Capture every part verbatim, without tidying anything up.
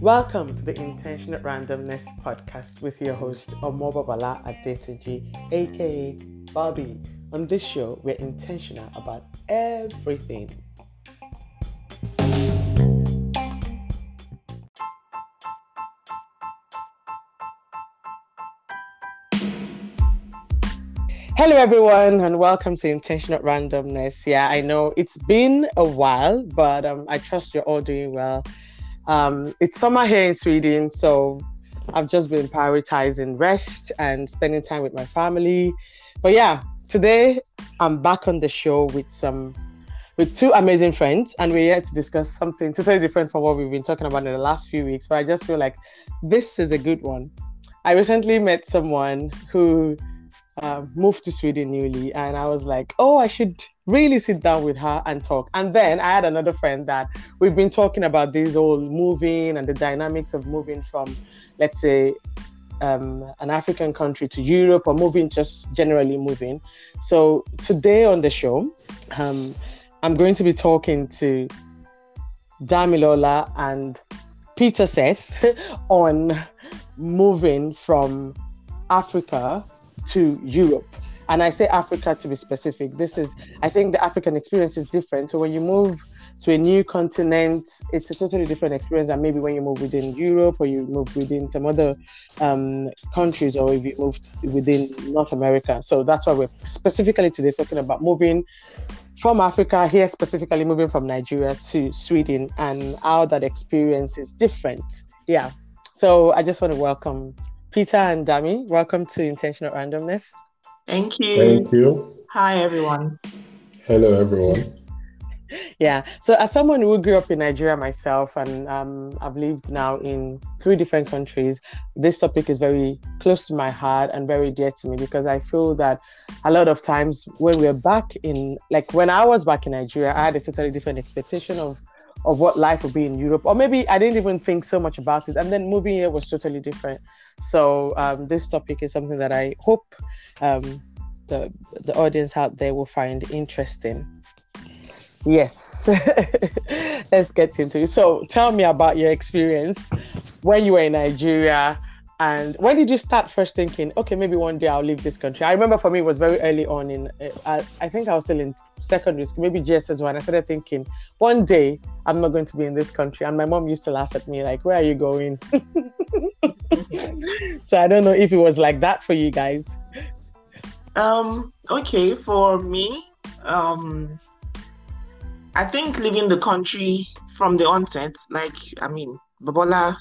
Welcome to the Intentional Randomness podcast with your host Omobabala Adeta G, aka Bobby. On this show, we're intentional about everything. Hello everyone and welcome to Intentional Randomness. Yeah, I know it's been a while, but um, I trust you're all doing well. Um, it's summer here in Sweden, so I've just been prioritizing rest and spending time with my family. But yeah, today I'm back on the show with some with two amazing friends, and we're here to discuss something totally different from what we've been talking about in the last few weeks. But I just feel like this is a good one. I recently met someone who Uh, moved to Sweden newly, and I was like, oh, I should really sit down with her and talk. And then I had another friend that we've been talking about this whole moving and the dynamics of moving from, let's say, um, an African country to Europe, or moving, just generally moving. So today on the show, um, I'm going to be talking to Damilola and Peter Seth on moving from Africa to Europe. And I say Africa to be specific. This is, I think the African experience is different. So when you move to a new continent, it's a totally different experience than maybe when you move within Europe, or you move within some other um, countries, or if you moved within North America. So that's why we're specifically today talking about moving from Africa, here specifically moving from Nigeria to Sweden, and how that experience is different. Yeah. So I just want to welcome Peter and Dami. Welcome to Intentional Randomness. Thank you. Thank you. Hi, everyone. Hello, everyone. Yeah. So as someone who grew up in Nigeria myself, and um, I've lived now in three different countries, this topic is very close to my heart and very dear to me, because I feel that a lot of times when we're back in, like when I was back in Nigeria, I had a totally different expectation of of what life would be in Europe, or maybe I didn't even think so much about it. And then moving here was totally different. So um, this topic is something that I hope um, the the audience out there will find interesting. Yes, let's get into it. So tell me about your experience when you were in Nigeria, and when did you start first thinking, okay, maybe one day I'll leave this country? I remember for me, it was very early on in, I, I think I was still in secondary school, maybe G S S one. I started thinking, one day I'm not going to be in this country. And my mom used to laugh at me, like, where are you going? So I don't know if it was like that for you guys. Um, okay, for me, um, I think leaving the country from the onset, like, I mean, Babola,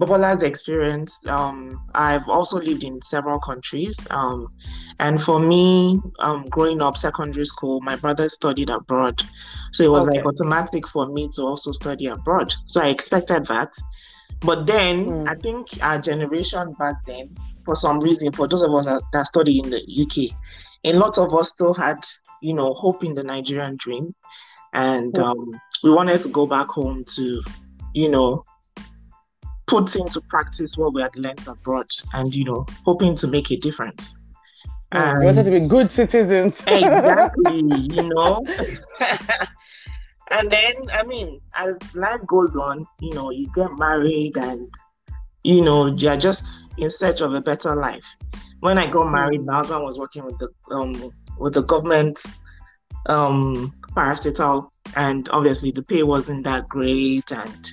Babola's experience, um, I've also lived in several countries. Um, and for me, um, growing up secondary school, my brother studied abroad. So it was okay. like automatic for me to also study abroad. So I expected that. But then mm. I think our generation back then, for some reason, for those of us that, that study in the U K, a lot of us still had, you know, hope in the Nigerian dream. And mm. um, we wanted to go back home to, you know, put into practice what we had learned abroad, and you know, hoping to make a difference. And we wanted to be good citizens. Exactly, you know. And then, I mean, as life goes on, you know, you get married, and you know, you're just in search of a better life. When I got married, my husband was working with the um with the government um parastatal, and obviously the pay wasn't that great, and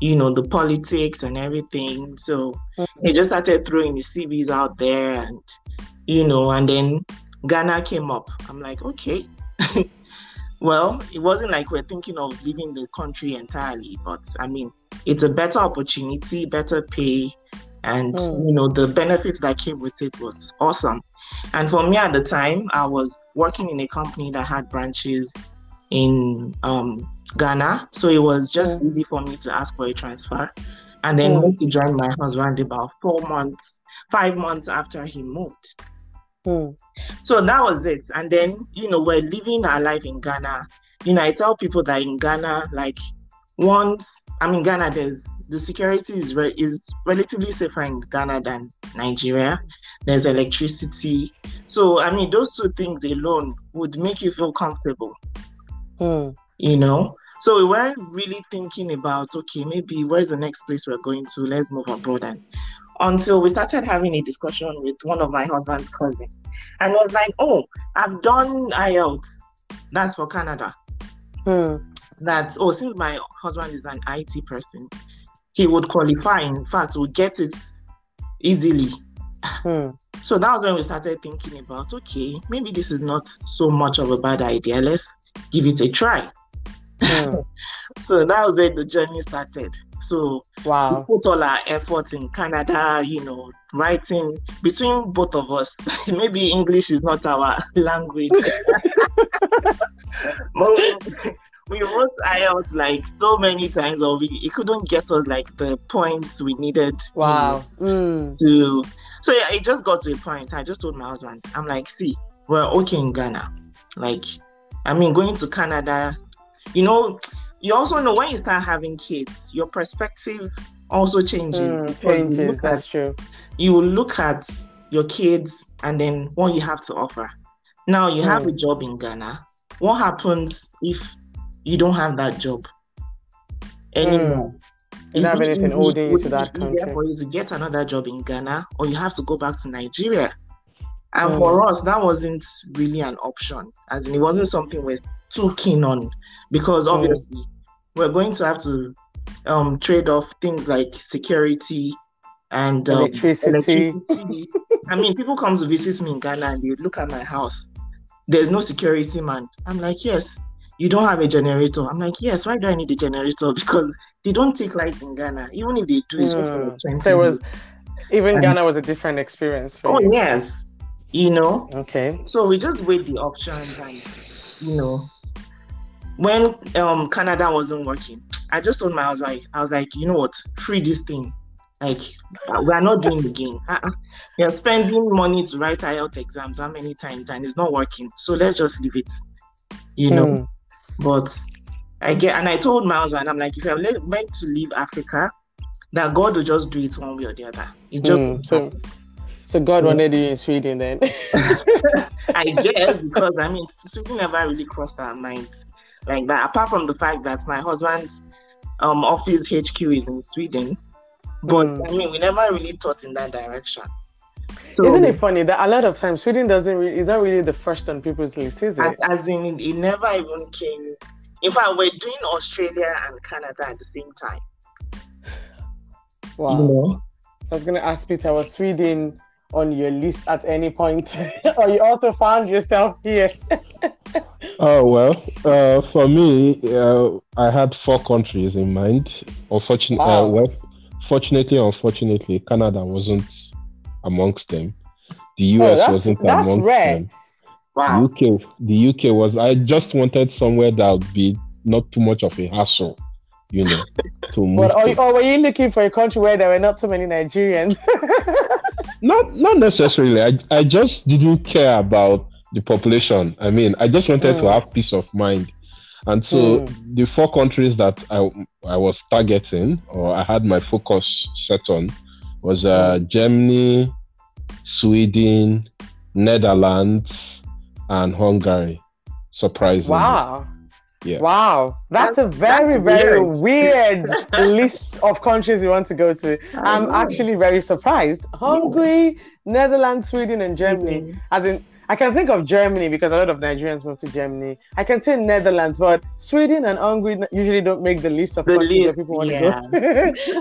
you know, the politics and everything. So he just started throwing his C Vs out there, and you know, and then Ghana came up. I'm like, okay. Well, it wasn't like we're thinking of leaving the country entirely, but I mean, it's a better opportunity, better pay, and mm. you know, the benefits that came with it was awesome. And for me at the time, I was working in a company that had branches in um Ghana, so it was just yeah. easy for me to ask for a transfer, and then yeah. moved to join my husband about four months, five months after he moved. Yeah. So that was it. And then, you know, we're living our life in Ghana. You know, I tell people that in Ghana, like once, I mean, Ghana, there's the security is re- is relatively safer in Ghana than Nigeria. There's electricity. So, I mean, those two things alone would make you feel comfortable. Yeah. You know, So we weren't really thinking about, okay, maybe where's the next place we're going to? Let's move abroad. And until we started having a discussion with one of my husband's cousins. And I was like, oh, I've done I E L T S. That's for Canada. Hmm. That's, oh, since my husband is an I T person, he would qualify. In fact, we'll get it easily. Hmm. So that was when we started thinking about, okay, maybe this is not so much of a bad idea. Let's give it a try. Hmm. So that was when the journey started. So wow. We put all our efforts in Canada, you know, writing between both of us. Maybe English is not our language. But we wrote I E L T S like so many times, or we it couldn't get us like the points we needed. Wow. You know, mm. to so yeah, it just got to a point. I just told my husband, I'm like, see, we're okay in Ghana. Like, I mean, going to Canada, you know. You also know when you start having kids, your perspective also changes. Mm, changes, you look that's at, true. You will look at your kids and then what you have to offer. Now you mm. have a job in Ghana. What happens if you don't have that job anymore? Mm. Is that it anything easy, holding you to that country? Easier for you to get another job in Ghana, or you have to go back to Nigeria? And mm. for us, that wasn't really an option. As in, it wasn't something we're too keen on, because obviously, mm. we're going to have to um, trade off things like security and um, electricity. electricity. I mean, people come to visit me in Ghana and they look at my house. There's no security, man. I'm like, yes, you don't have a generator. I'm like, yes, why do I need a generator? Because they don't take light in Ghana. Even if they do, it's mm. just for twenty there was, minutes. Even and, Ghana was a different experience for oh, you. Oh, yes. You know? Okay. So we just weighed the options and, you know, when um Canada wasn't working, I just told my husband, I was like, you know what, free this thing. Like, we are not doing the game. Uh-uh. We are spending money to write I E L T S exams how many times, and it's not working. So let's just leave it, you know. Mm. But I get, and I told my husband, I'm like, if I went to leave Africa, that God will just do it one way or the other. It's just mm. so. So God wanted you in Sweden then. I guess, because I mean, Sweden never really crossed our minds. Like that, apart from the fact that my husband's um, office H Q is in Sweden, but mm. I mean, we never really thought in that direction. So, isn't it funny that a lot of times Sweden doesn't really, is that really the first on people's list, is it? As in, it never even came. In fact, we're doing Australia and Canada at the same time. Wow. You know? I was going to ask Peter, was Sweden on your list at any point, or you also found yourself here? Oh, well, uh, for me, uh, I had four countries in mind. Unfortun- wow. uh, well, fortunately, unfortunately, Canada wasn't amongst them. The U S oh, wasn't that's amongst rare. them. Wow. The U K, the U K was, I just wanted somewhere that would be not too much of a hassle, you know, to move. But, or, or were you looking for a country where there were not so many Nigerians? Not not necessarily. I, I just didn't care about the population. I mean, I just wanted mm. to have peace of mind. And so mm. the four countries that I, I was targeting, or I had my focus set on, was uh, Germany, Sweden, Netherlands, and Hungary. Surprisingly. Wow. Yeah. Wow, that's, that's a very, that's very weird, weird list of countries you want to go to. I'm actually very surprised. Hungary, Netherlands, Sweden, and Sweden. Germany. As in, I can think of Germany because a lot of Nigerians move to Germany. I can say Netherlands, but Sweden and Hungary usually don't make the list of the countries list, that people want yeah. to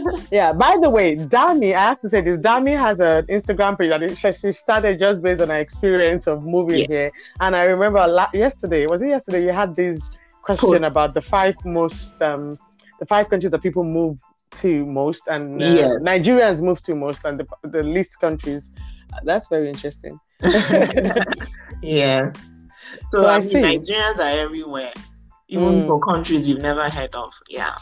go. Yeah, by the way, Dami, I have to say this, Dami has an Instagram page that she started just based on her experience of moving yes. here. And I remember la- yesterday, was it yesterday, you had these question Post. about the five most, um, the five countries that people move to most, and uh, yes. Nigerians move to most, and the, the least countries. That's very interesting. Yes. So, so I, I mean, see. Nigerians are everywhere, even mm. for countries you've never heard of. Yeah.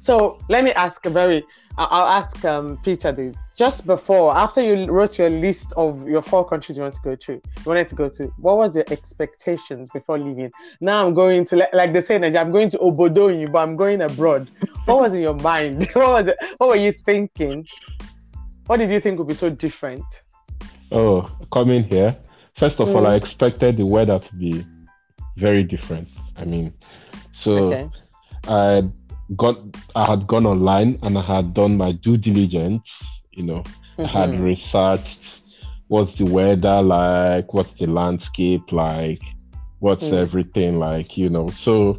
So let me ask a very, I'll ask um, Peter this. Just before, after you wrote your list of your four countries you want to go to, you wanted to go to, what was your expectations before leaving? Now I'm going to, like they say in Nigeria, I'm going to Obodo you, but I'm going abroad. What was in your mind? What was it, what were you thinking? What did you think would be so different? Oh, coming here, first of mm. all, I expected the weather to be very different. I mean, So okay. I got I had gone online and I had done my due diligence, you know. Mm-hmm. I had researched what's the weather like, what's the landscape like, what's mm. everything like, you know. So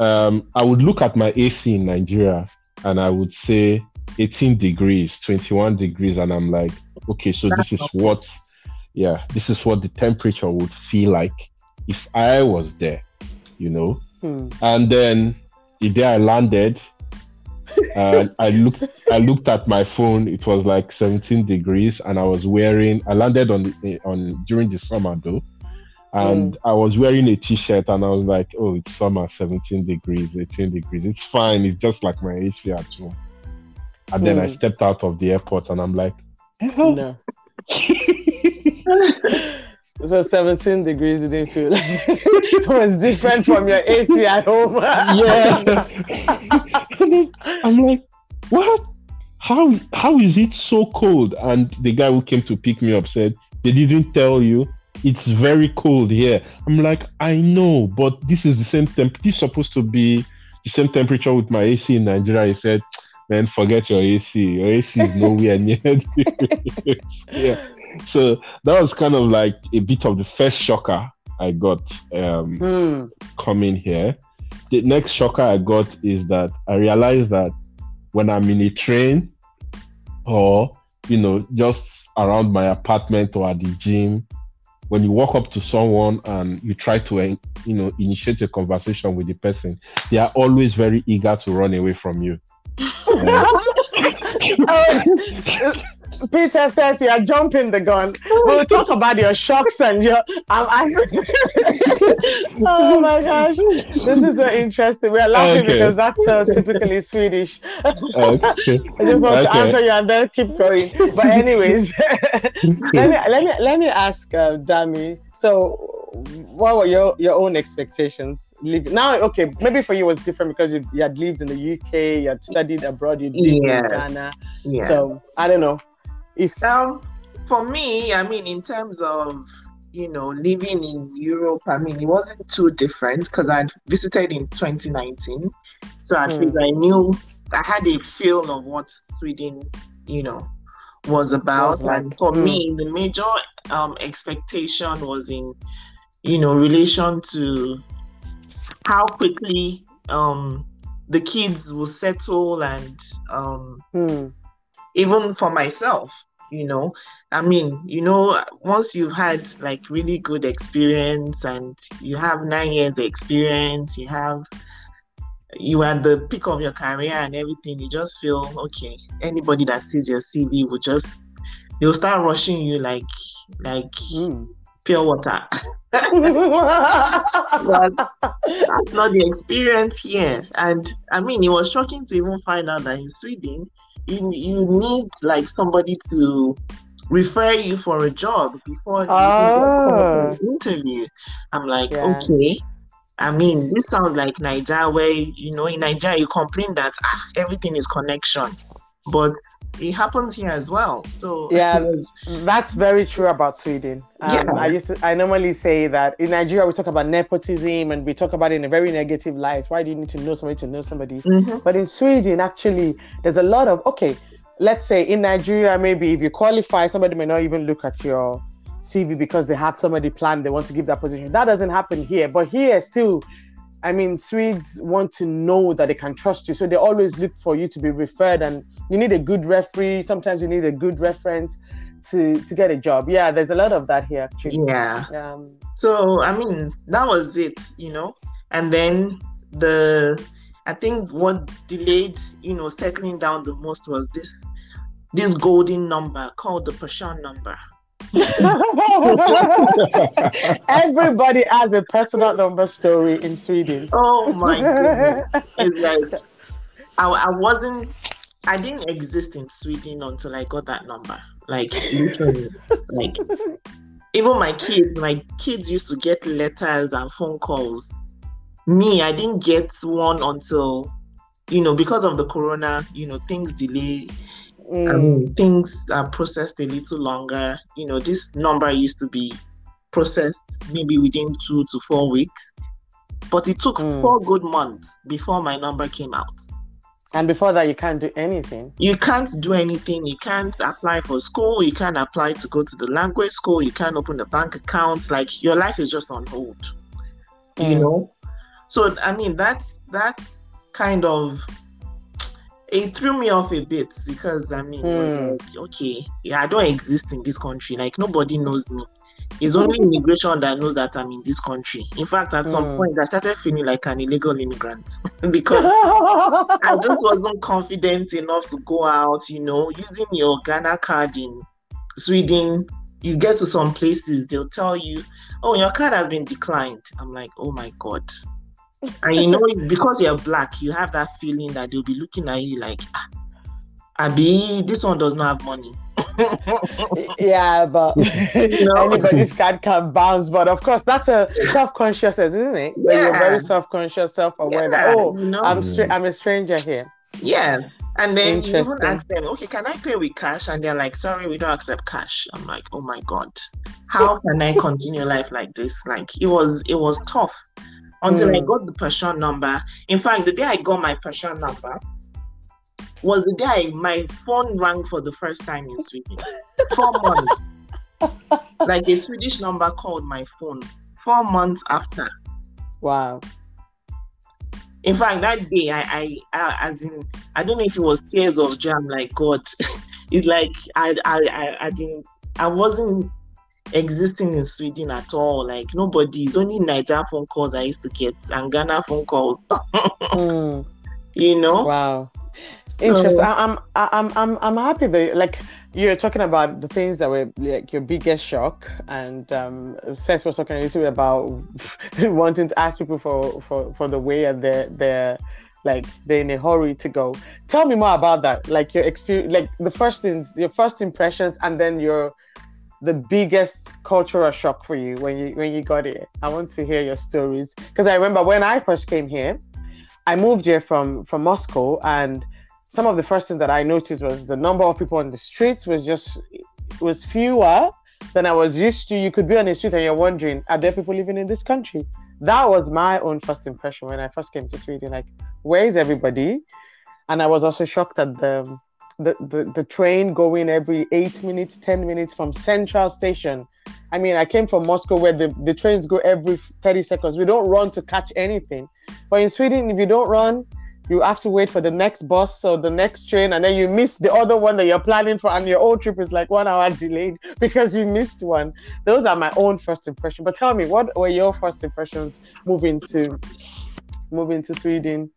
um, I would look at my A C in Nigeria and I would say eighteen degrees, twenty-one degrees, and I'm like, okay, so this is what yeah, this is what the temperature would feel like if I was there, you know. Hmm. And then the day I landed, uh, I looked I looked at my phone. It was like seventeen degrees, and I was wearing. I landed on the, on during the summer though, and hmm. I was wearing a t-shirt, and I was like, oh, it's summer, seventeen degrees, eighteen degrees. It's fine. It's just like my A C at home. And hmm. then I stepped out of the airport, and I'm like, oh. No. So seventeen degrees didn't feel like it was different from your A C at home. Yeah. I'm like, what? How how is it so cold? And the guy who came to pick me up said, they didn't tell you it's very cold here. I'm like, I know, but this is the same temp this is supposed to be the same temperature with my A C in Nigeria. He said, man, forget your A C. Your A C is nowhere near this. Yeah. So that was kind of like a bit of the first shocker I got um, mm. coming here. The next shocker I got is that I realized that when I'm in a train or, you know, just around my apartment or at the gym, when you walk up to someone and you try to, you know, initiate a conversation with the person, they are always very eager to run away from you. um, Peter Seth, you are jumping the gun. We'll talk about your shocks and your. Um, I... oh my gosh, this is so interesting. We are laughing okay. because that's uh, typically Swedish. Okay. I just want okay. to answer you and then keep going. But anyways, let me let me let me ask uh, Dami. So, what were your, your own expectations? Now, okay, maybe for you it was different because you, you had lived in the U K, you had studied abroad, you lived yes. in Ghana. Yes. So, I don't know. If um, for me, I mean, in terms of, you know, living in Europe, I mean, it wasn't too different because I'd visited in twenty nineteen. So, at mm. least I knew, I had a feel of what Sweden, you know, was about. Was like, and for mm. me, the major um, expectation was in, you know, relation to how quickly um, the kids will settle and um, mm. even for myself, you know, I mean, you know, once you've had like really good experience and you have nine years experience, you have, you are at the peak of your career and everything, you just feel, okay, anybody that sees your C V will just, they'll start rushing you like, like, mm. pure water. But that's not the experience here. And I mean, it was shocking to even find out that in Sweden, you, you need like somebody to refer you for a job before oh. you interview. I'm like, yeah. okay. I mean, this sounds like Naija, where, you know, in Naija, you complain that ah, everything is connection. But it happens here as well. So yeah, that's very true about Sweden. Um, yeah. I used to, I normally say that in Nigeria we talk about nepotism and we talk about it in a very negative light. Why do you need to know somebody to know somebody? Mm-hmm. But in Sweden, actually, there's a lot of okay. Let's say in Nigeria, maybe if you qualify, somebody may not even look at your C V because they have somebody planned they want to give that position. That doesn't happen here. But here still. I mean, Swedes want to know that they can trust you. So they always look for you to be referred, and you need a good referee. Sometimes you need a good reference to, to get a job. Yeah, there's a lot of that here, actually. Yeah. Um, so, I mean, that was it, you know. And then the, I think what delayed, you know, settling down the most was this, this golden number called the Peugeot number. Everybody has a personal number story in Sweden. Oh my goodness. It's like I, I wasn't I didn't exist in Sweden until I got that number. Like literally. Like even my kids, my kids used to get letters and phone calls. Me, I didn't get one until, you know, because of the corona, you know, things delay. Mm. Um, things are processed a little longer. You know, this number used to be processed maybe within two to four weeks. But it took mm. four good months before my number came out. And before that, you can't do anything. You can't do anything. You can't apply for school. You can't apply to go to the language school. You can't open a bank account. Like, your life is just on hold, mm. you know? So, I mean, that's, that's kind of, it threw me off a bit because, I mean, mm. like, okay, yeah, I don't exist in this country. Like, nobody knows me. It's only immigration that knows that I'm in this country. In fact, at mm. some point, I started feeling like an illegal immigrant because I just wasn't confident enough to go out, you know, using your Ghana card in Sweden. You get to some places, they'll tell you, oh, your card has been declined. I'm like, oh my God. And you know, because you're black, you have that feeling that they'll be looking at you like, ah, Abi, this one does not have money. Yeah, but you know, anybody's card can bounce. But of course, that's a self-consciousness, isn't it? Yeah. Like, you're very self-conscious, self-aware. Yeah, that, oh, no. I'm stra- I'm a stranger here. Yes, and then you even ask them, okay, can I pay with cash? And they're like, sorry, we don't accept cash. I'm like, oh my God, how can I continue life like this? Like, it was it was tough until mm. I got the pension number. In fact, the day I got my pension number was the day my phone rang for the first time in Sweden. Four months. Like, a Swedish number called my phone four months after. Wow. In fact, that day, I, I, I as in, I don't know if it was tears of joy. I'm like, God, it's like, I, I, I, I didn't, I wasn't existing in Sweden at all. Like, nobody, it's only Naija phone calls I used to get and Ghana phone calls. mm. You know? Wow. Interesting. I'm, I'm, I'm, I'm happy that, like, you're talking about the things that were like your biggest shock, and um, Seth was talking recently about wanting to ask people for, for, for the way, and they're, they're like they're in a hurry to go. Tell me more about that. Like your experience, like the first things, your first impressions, and then your the biggest cultural shock for you when you when you got here. I want to hear your stories, because I remember when I first came here, I moved here from from Moscow, and some of the first things that I noticed was the number of people on the streets was just, was fewer than I was used to. You could be on the street and you're wondering, are there people living in this country? That was my own first impression when I first came to Sweden, like, where is everybody? And I was also shocked at the the, the, the train going every eight minutes, ten minutes from Central Station. I mean, I came from Moscow where the, the trains go every thirty seconds. We don't run to catch anything. But in Sweden, if you don't run, you have to wait for the next bus or the next train, and then you miss the other one that you're planning for, and your whole trip is like one hour delayed because you missed one. Those are my own first impressions. But tell me, what were your first impressions moving to moving to Sweden?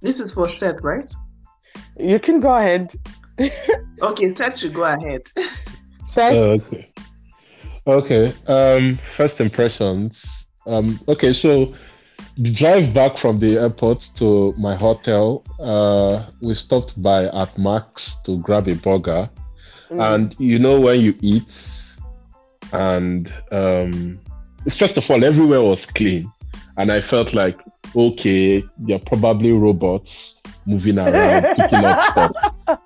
This is for Seth, right? You can go ahead. Okay, Seth should go ahead. Seth? Oh, okay. Okay. Um, first impressions. Um, okay, so the drive back from the airport to my hotel, uh, we stopped by at Max to grab a burger. Mm-hmm. And you know, when you eat, and um, first of all, everywhere was clean. And I felt like, okay, they're probably robots moving around, picking up stuff.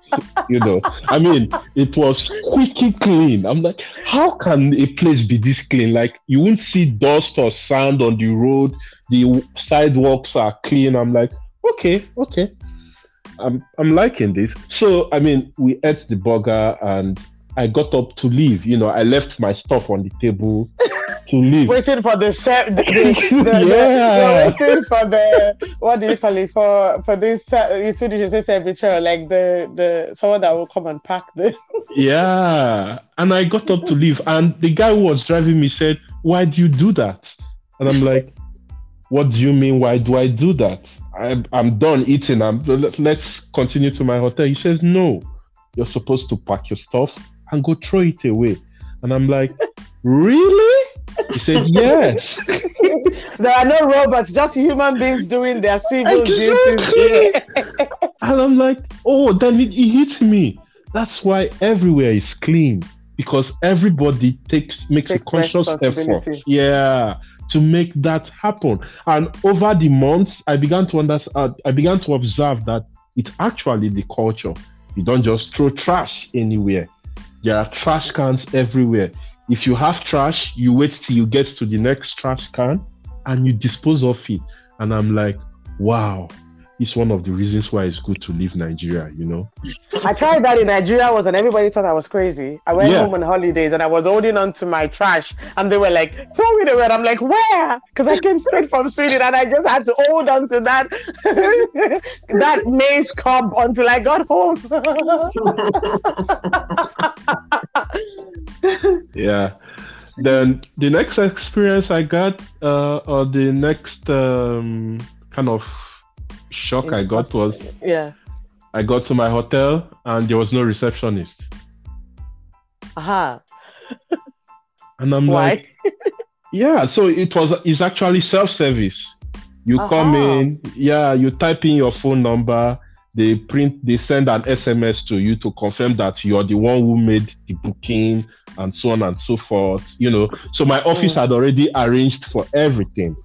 You know, I mean, it was squeaky clean. I'm like, how can a place be this clean? Like, you won't see dust or sand on the road. The sidewalks are clean. I'm like, okay, okay. I'm I'm liking this. So, I mean, we ate the burger and I got up to leave. You know, I left my stuff on the table to leave. Waiting for the chef. The, the, the, yeah. the, the, waiting for the, what do you call it? For, for this, in Swedish, you say servitor, like the, the, someone that will come and pack this. Yeah. And I got up to leave. And the guy who was driving me said, why do you do that? And I'm like, what do you mean? Why do I do that? I'm, I'm done eating. I'm, let's continue to my hotel. He says, no, you're supposed to pack your stuff and go throw it away. And I'm like, really? He says, yes. There are no robots, just human beings doing their civil duties. And I'm like, oh, then it, it hits me. That's why everywhere is clean, because everybody takes makes Take a conscious effort. Yeah. To make that happen. And over the months, I began to understand, I began to observe that it's actually the culture. You don't just throw trash anywhere. There are trash cans everywhere. If you have trash, you wait till you get to the next trash can and you dispose of it. And I'm like, wow, it's one of the reasons why it's good to leave Nigeria, you know? I tried that in Nigeria was and everybody thought I was crazy. I went yeah. home on holidays and I was holding on to my trash and they were like, throw it away. I'm like, where? Because I came straight from Sweden and I just had to hold on to that that maize cob until I got home. Yeah. Then the next experience I got, uh, or the next um, kind of shock I got was, yeah, I got to my hotel and there was no receptionist. Aha. Uh-huh. And I'm Why? like, yeah, so it was, it's actually self-service. You uh-huh. come in, yeah, you type in your phone number, they print, they send an S M S to you to confirm that you're the one who made the booking and so on and so forth, you know. So my office mm. had already arranged for everything,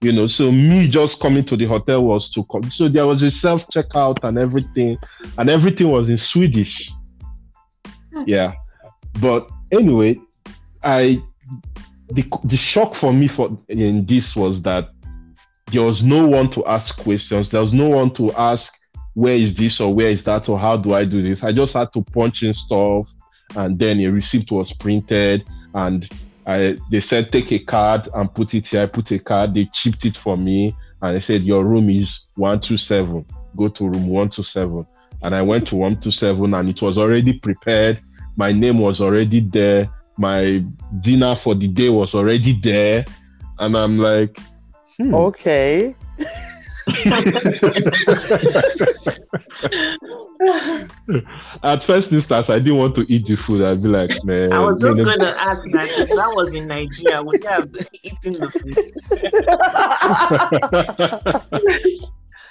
you know. So me just coming to the hotel was to come. So there was a self-checkout and everything, and everything was in Swedish. Yeah. But anyway, I, the, the shock for me for in this was that there was no one to ask questions. There was no one to ask, where is this or where is that or how do I do this? I just had to punch in stuff and then a receipt was printed and I, they said, take a card and put it here. I put a card, they chipped it for me and they said, your room is one two seven. Go to room one two seven. And I went to one two seven and it was already prepared. My name was already there. My dinner for the day was already there. And I'm like, hmm. okay. At first instance, I didn't want to eat the food. I'd be like, man. I was just going to ask that if that was in Nigeria, would you have eaten the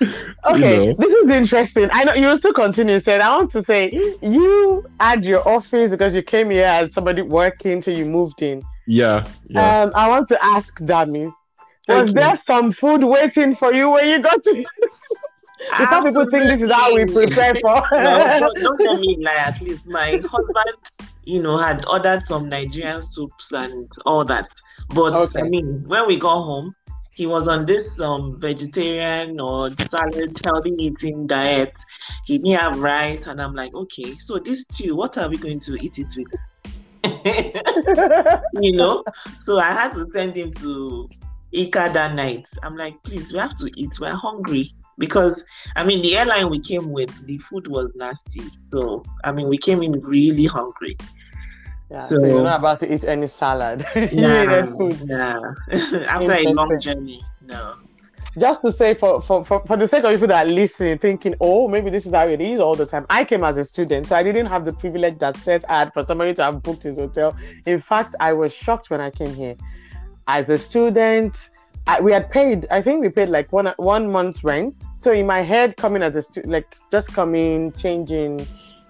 food? Okay, you know. This is interesting. I know you're still continuing saying, I want to say, you had your office because you came here as somebody working till you moved in. Yeah. yeah. Um, I want to ask Dami. Was there some food waiting for you when you got to? Because people think this is how we prepare for. No, don't tell me lie. At least my husband, you know, had ordered some Nigerian soups and all that. But okay. I mean, when we got home, he was on this um, vegetarian or salad healthy eating diet. He didn't have rice, and I'm like, okay, so this stew, what are we going to eat it with? You know, so I had to send him to Ika that night. I'm like, please, we have to eat. We're hungry. Because, I mean, the airline we came with, the food was nasty. So, I mean, we came in really hungry. Yeah, so, so you're not about to eat any salad. Nah, you needed food. Nah. After a long journey, no. Just to say, for, for, for, for the sake of people that are listening, thinking, oh, maybe this is how it is all the time. I came as a student, so I didn't have the privilege that Seth had for somebody to have booked his hotel. In fact, I was shocked when I came here. As a student, I, we had paid, I think we paid like one one month's rent. So in my head, coming as a student, like just coming, changing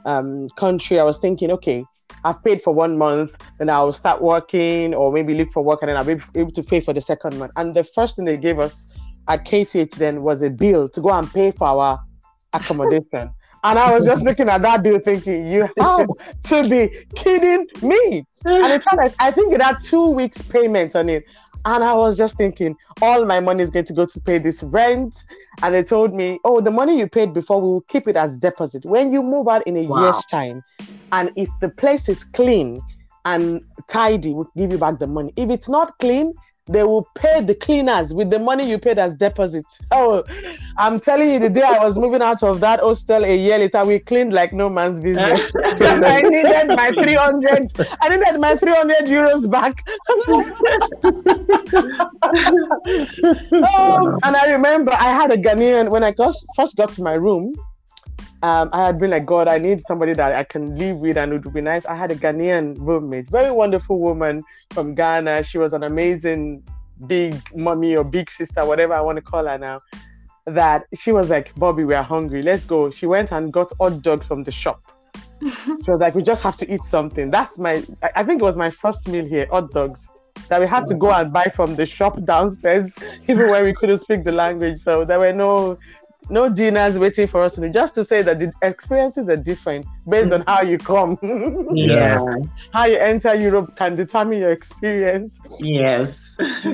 um, country, I was thinking, okay, I've paid for one month, then I'll start working or maybe look for work and then I'll be able to pay for the second month. And the first thing they gave us at K T H then was a bill to go and pay for our accommodation. And I was just looking at that bill thinking, you have to be kidding me. And it turned out, I think it had two weeks payment on it. And I was just thinking, all my money is going to go to pay this rent. And they told me, oh, the money you paid before, we will keep it as deposit. When you move out in a wow. year's time, and if the place is clean and tidy, we'll give you back the money. If it's not clean, they will pay the cleaners with the money you paid as deposit. Oh, I'm telling you, the day I was moving out of that hostel a year later, we cleaned like no man's business. I needed my three hundred. I needed my three hundred euros back. um, and I remember I had a Ghanaian when I first, first got to my room. Um, I had been like, God, I need somebody that I can live with and it would be nice. I had a Ghanaian roommate, very wonderful woman from Ghana. She was an amazing big mommy or big sister, whatever I want to call her now, that she was like, Bobby, we are hungry. Let's go. She went and got hot dogs from the shop. She was like, we just have to eat something. That's my, I think it was my first meal here, hot dogs, that we had to go and buy from the shop downstairs, even when we couldn't speak the language. So there were no no dinners waiting for us to do, just to say that the experiences are different based on how you come. Yeah. How you enter Europe can determine your experience. Yes. Oh,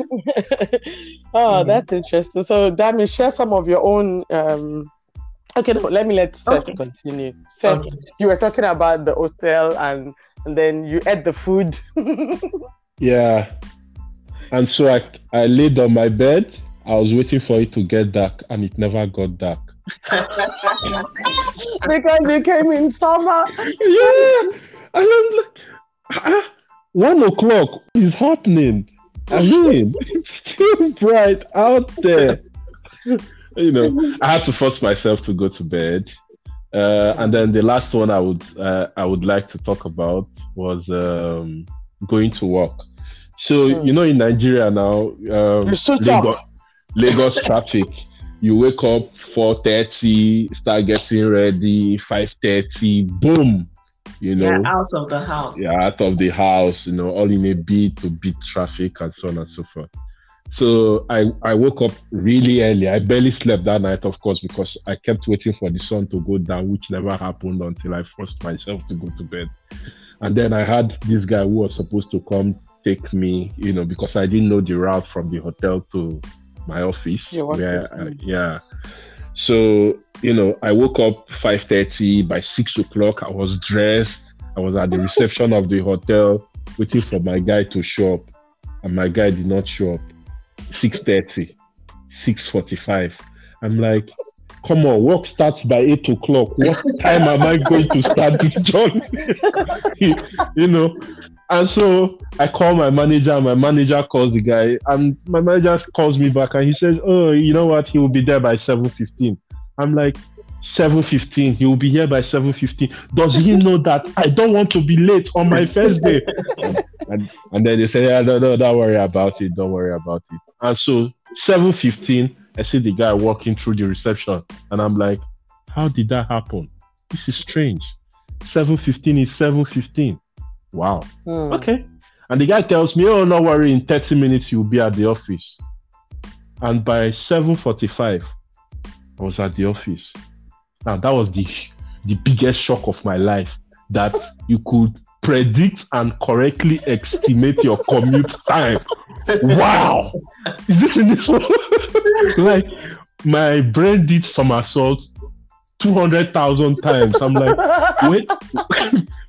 mm. that's interesting. So, Dami, share some of your own... Um, okay, no, let me let Seth okay. continue. Seth, okay. you were talking about the hostel and, and then you ate the food. Yeah. And so I, I laid on my bed. I was waiting for it to get dark, and it never got dark. Because you came in summer. Yeah. I was like, ah, one o'clock is happening. I mean, it's still bright out there. You know, I had to force myself to go to bed. Uh, and then the last one I would uh, I would like to talk about was um, going to work. So, mm. you know, in Nigeria now, um, it's so Lagos, Lagos traffic, you wake up four thirty, start getting ready, five thirty, boom, you know. You're out of the house. Yeah, out of the house, you know, all in a beat to beat traffic and so on and so forth. So I, I woke up really early. I barely slept that night, of course, because I kept waiting for the sun to go down, which never happened until I forced myself to go to bed. And then I had this guy who was supposed to come take me, you know, because I didn't know the route from the hotel to my office. Yeah, where I, yeah. So, you know, I woke up five thirty. By six o'clock, I was dressed. I was at the reception of the hotel waiting for my guy to show up. And my guy did not show up. six thirty, six forty-five. I'm like, come on, work starts by eight o'clock. What time am I going to start this journey? You know? And so I call my manager, my manager calls the guy, and my manager calls me back and he says, oh, you know what? He will be there by seven fifteen. I'm like, seven fifteen? He will be here by seven fifteen. Does he know that I don't want to be late on my first day? and, and then they say, yeah, no, no, don't worry about it. Don't worry about it. And so seven fifteen, I see the guy walking through the reception and I'm like, how did that happen? This is strange. seven fifteen is seven fifteen. Wow. Mm. Okay. And the guy tells me, oh, no worry, in thirty minutes, you'll be at the office. And by seven forty-five, I was at the office. Now, that was the, the biggest shock of my life, that you could predict and correctly estimate your commute time. Wow. Is this in this one? Like, my brain did somersaults two hundred thousand times. I'm like, wait.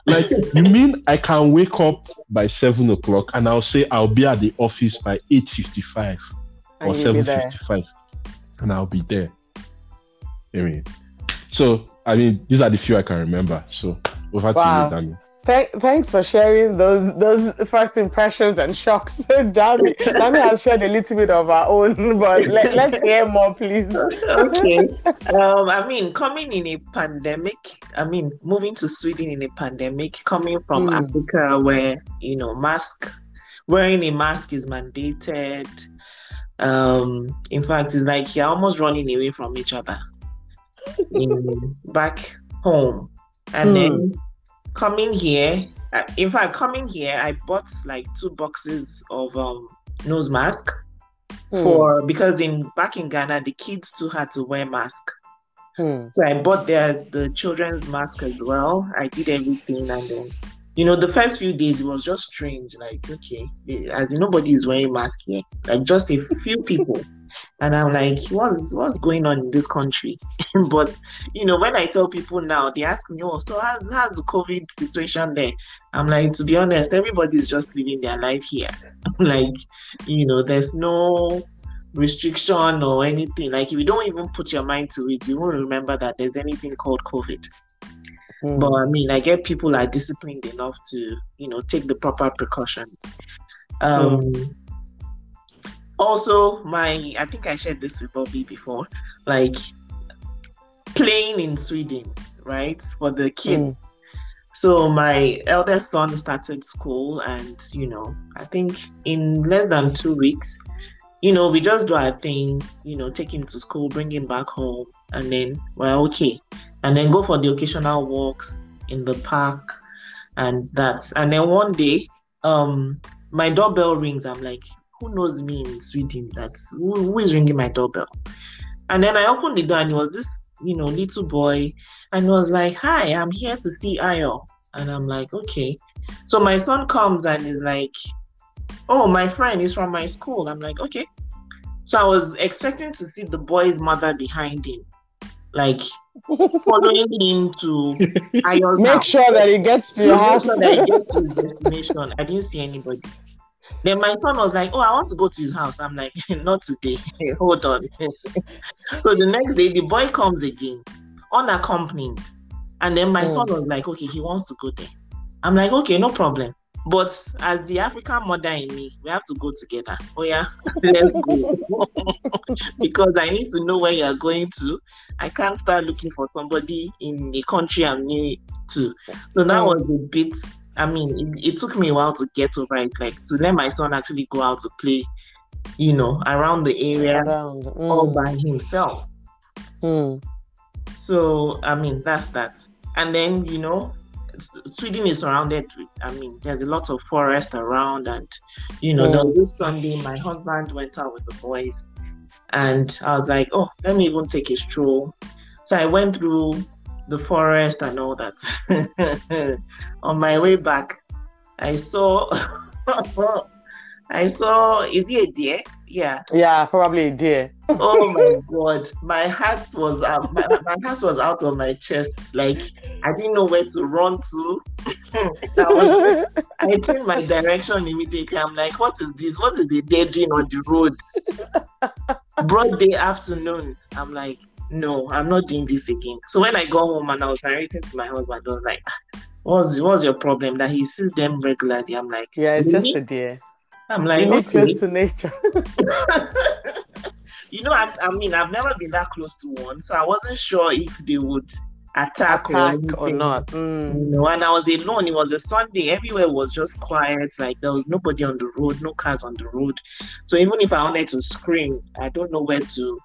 Like, you mean I can wake up by seven o'clock and I'll say I'll be at the office by eight fifty-five or seven fifty-five, and I'll be there. I mean, so I mean, these are the few I can remember. So over wow. to you, Dami. Th- thanks for sharing those those first impressions and shocks, Dami. Dami has shared a little bit of our own, but let, let's hear more, please. Okay. Um, I mean, coming in a pandemic, I mean, moving to Sweden in a pandemic, coming from mm. Africa where, you know, mask, wearing a mask is mandated. Um, in fact, it's like you're almost running away from each other in, back home. And mm. then... Coming here, in fact, coming here, I bought like two boxes of um, nose mask mm. for because in back in Ghana, the kids too had to wear mask. Mm. So I bought their the children's mask as well. I did everything, and then you know the first few days it was just strange. Like okay, as in nobody is wearing mask here, like just a few people, and I'm like, what's what's going on in this country? But you know, when I tell people now, they ask me, oh, so how's, how's the COVID situation there? I'm like, to be honest, everybody's just living their life here. Like, you know, there's no restriction or anything. Like, if you don't even put your mind to it, you won't remember that there's anything called COVID. Mm. But I mean, I get people are disciplined enough to, you know, take the proper precautions. Um, mm. Also, my, I think I shared this with Bobby before, like, playing in Sweden, right, for the kids. Mm. So my eldest son started school, and you know, I think in less than two weeks, you know, we just do our thing, you know, take him to school, bring him back home, and then we're okay, and then go for the occasional walks in the park, and that. And then one day, um, my doorbell rings. I'm like, who knows me in Sweden? That's who, who is ringing my doorbell? And then I opened the door and it was this, you know, little boy, and was like, "Hi, I'm here to see Ayo." And I'm like, okay. So my son comes and is like, "Oh, my friend is from my school." I'm like, okay. So I was expecting to see the boy's mother behind him, like following him to Ayo's make house. Sure that he gets to your house. Make sure that he gets to his destination. I didn't see anybody. Then my son was like, "Oh, I want to go to his house." I'm like, "Not today. Hold on." So the next day, the boy comes again, unaccompanied. And then my mm. son was like, okay, he wants to go there. I'm like, okay, no problem. But as the African mother in me, we have to go together. Oh yeah, let's go. Because I need to know where you're going to. I can't start looking for somebody in the country I'm new to. So that was a bit, I mean, it, it took me a while to get over it, like to let my son actually go out to play, you know, around the area around. Mm. all by himself. Mm. So, I mean, that's that. And then, you know, Sweden is surrounded with, I mean, there's a lot of forest around, and, you know, mm. there was this Sunday, my husband went out with the boys, and I was like, oh, let me even take a stroll. So I went through the forest and all that. On my way back, I saw, I saw, is it a deer? Yeah. Yeah, probably a deer. Oh my God, my heart was uh, my, my heart was out of my chest. Like, I didn't know where to run to. I, was, I changed my direction immediately. I'm like, what is this? What is the deer doing on the road? Broad day afternoon. I'm like, no, I'm not doing this again. So when I got home and I was narrating to my husband, I was like, what's, what's your problem? That he sees them regularly. I'm like, yeah, it's really? Just a deer. I'm like, okay. Close to nature. You know, I, I mean, I've never been that close to one, so I wasn't sure if they would attack, attack or, or not. Mm. You know, and I was alone. It was a Sunday. Everywhere was just quiet. Like, there was nobody on the road, no cars on the road. So even if I wanted to scream, I don't know where to.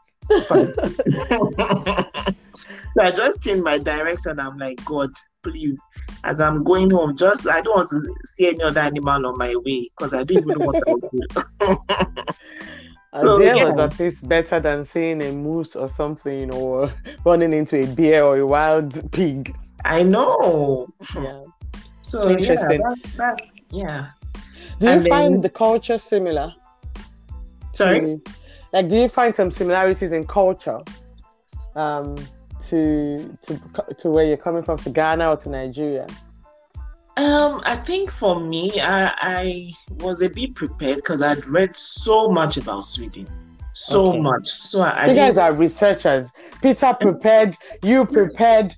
So I just changed my direction. I'm like, God, please, as I'm going home, just I don't want to see any other animal on my way, because I didn't even know what I would do. So, there yeah. was at least better than seeing a moose or something, you know, or running into a bear or a wild pig. I know. Yeah. So interesting. Yeah, that's, that's yeah. Do and you then... find the culture similar? Sorry. To, like, do you find some similarities in culture? Um. To, to to where you're coming from, to Ghana or to Nigeria? Um, I think for me, I, I was a bit prepared because I'd read so much about Sweden. So okay. much. So I, I You guys are researchers. Peter prepared, you prepared.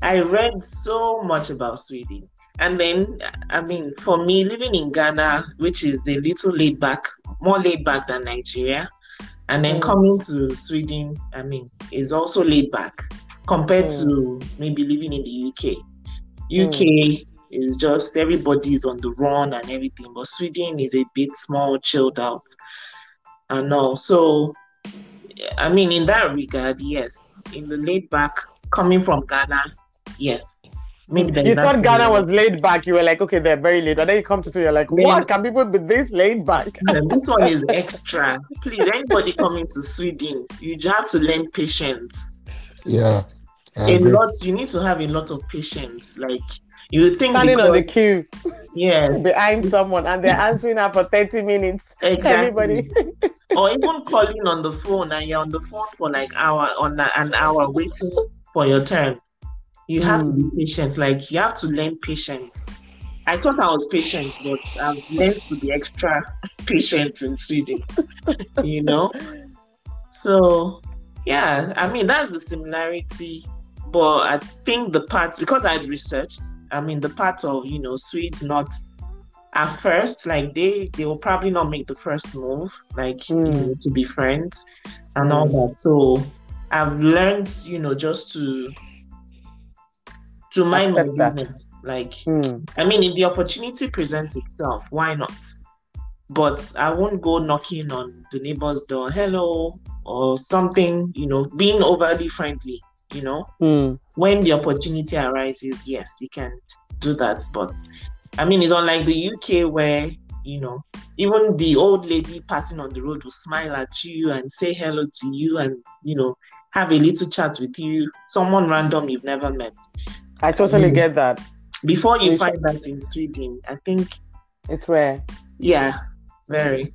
I read so much about Sweden. And then, I mean, for me, living in Ghana, which is a little laid back, more laid back than Nigeria, and then mm. coming to Sweden, I mean, is also laid back compared mm. to maybe living in the U K. U K mm. is just everybody's on the run and everything, but Sweden is a bit more chilled out. I know. So, I mean, in that regard, yes. In the laid back, coming from Ghana, yes. Maybe you thought Ghana was way. laid back. You were like, okay, they're very laid back. Then you come to, so you're like, what? Can people be this laid back? Yeah, this one is extra. Please, anybody coming to Sweden, you just have to learn patience. Yeah. I a agree. lot. You need to have a lot of patience. Like, you think standing because, on the queue. Yes. Behind someone, and they're answering her for thirty minutes. Exactly. Everybody. Or even calling on the phone, and you're on the phone for like hour on an hour waiting for your turn. You have mm. to be patient. Like, you have to learn patience. I thought I was patient, but I've learned to be extra patient in Sweden. You know? So, yeah. I mean, that's the similarity. But I think the part, because I'd researched, I mean, the part of, you know, Swedes not at first, like, they, they will probably not make the first move, like, mm. you know, to be friends and mm. all that. So, I've learned, you know, just to... to mind my business. That. Like, mm. I mean, if the opportunity presents itself, why not? But I won't go knocking on the neighbor's door, hello, or something, you know, being overly friendly, you know? Mm. When the opportunity arises, yes, you can do that. But, I mean, it's unlike the U K where, you know, even the old lady passing on the road will smile at you and say hello to you and, you know, have a little chat with you, someone random you've never met. I totally um, get that. Before you find that in Sweden, I think it's rare. Yeah, very.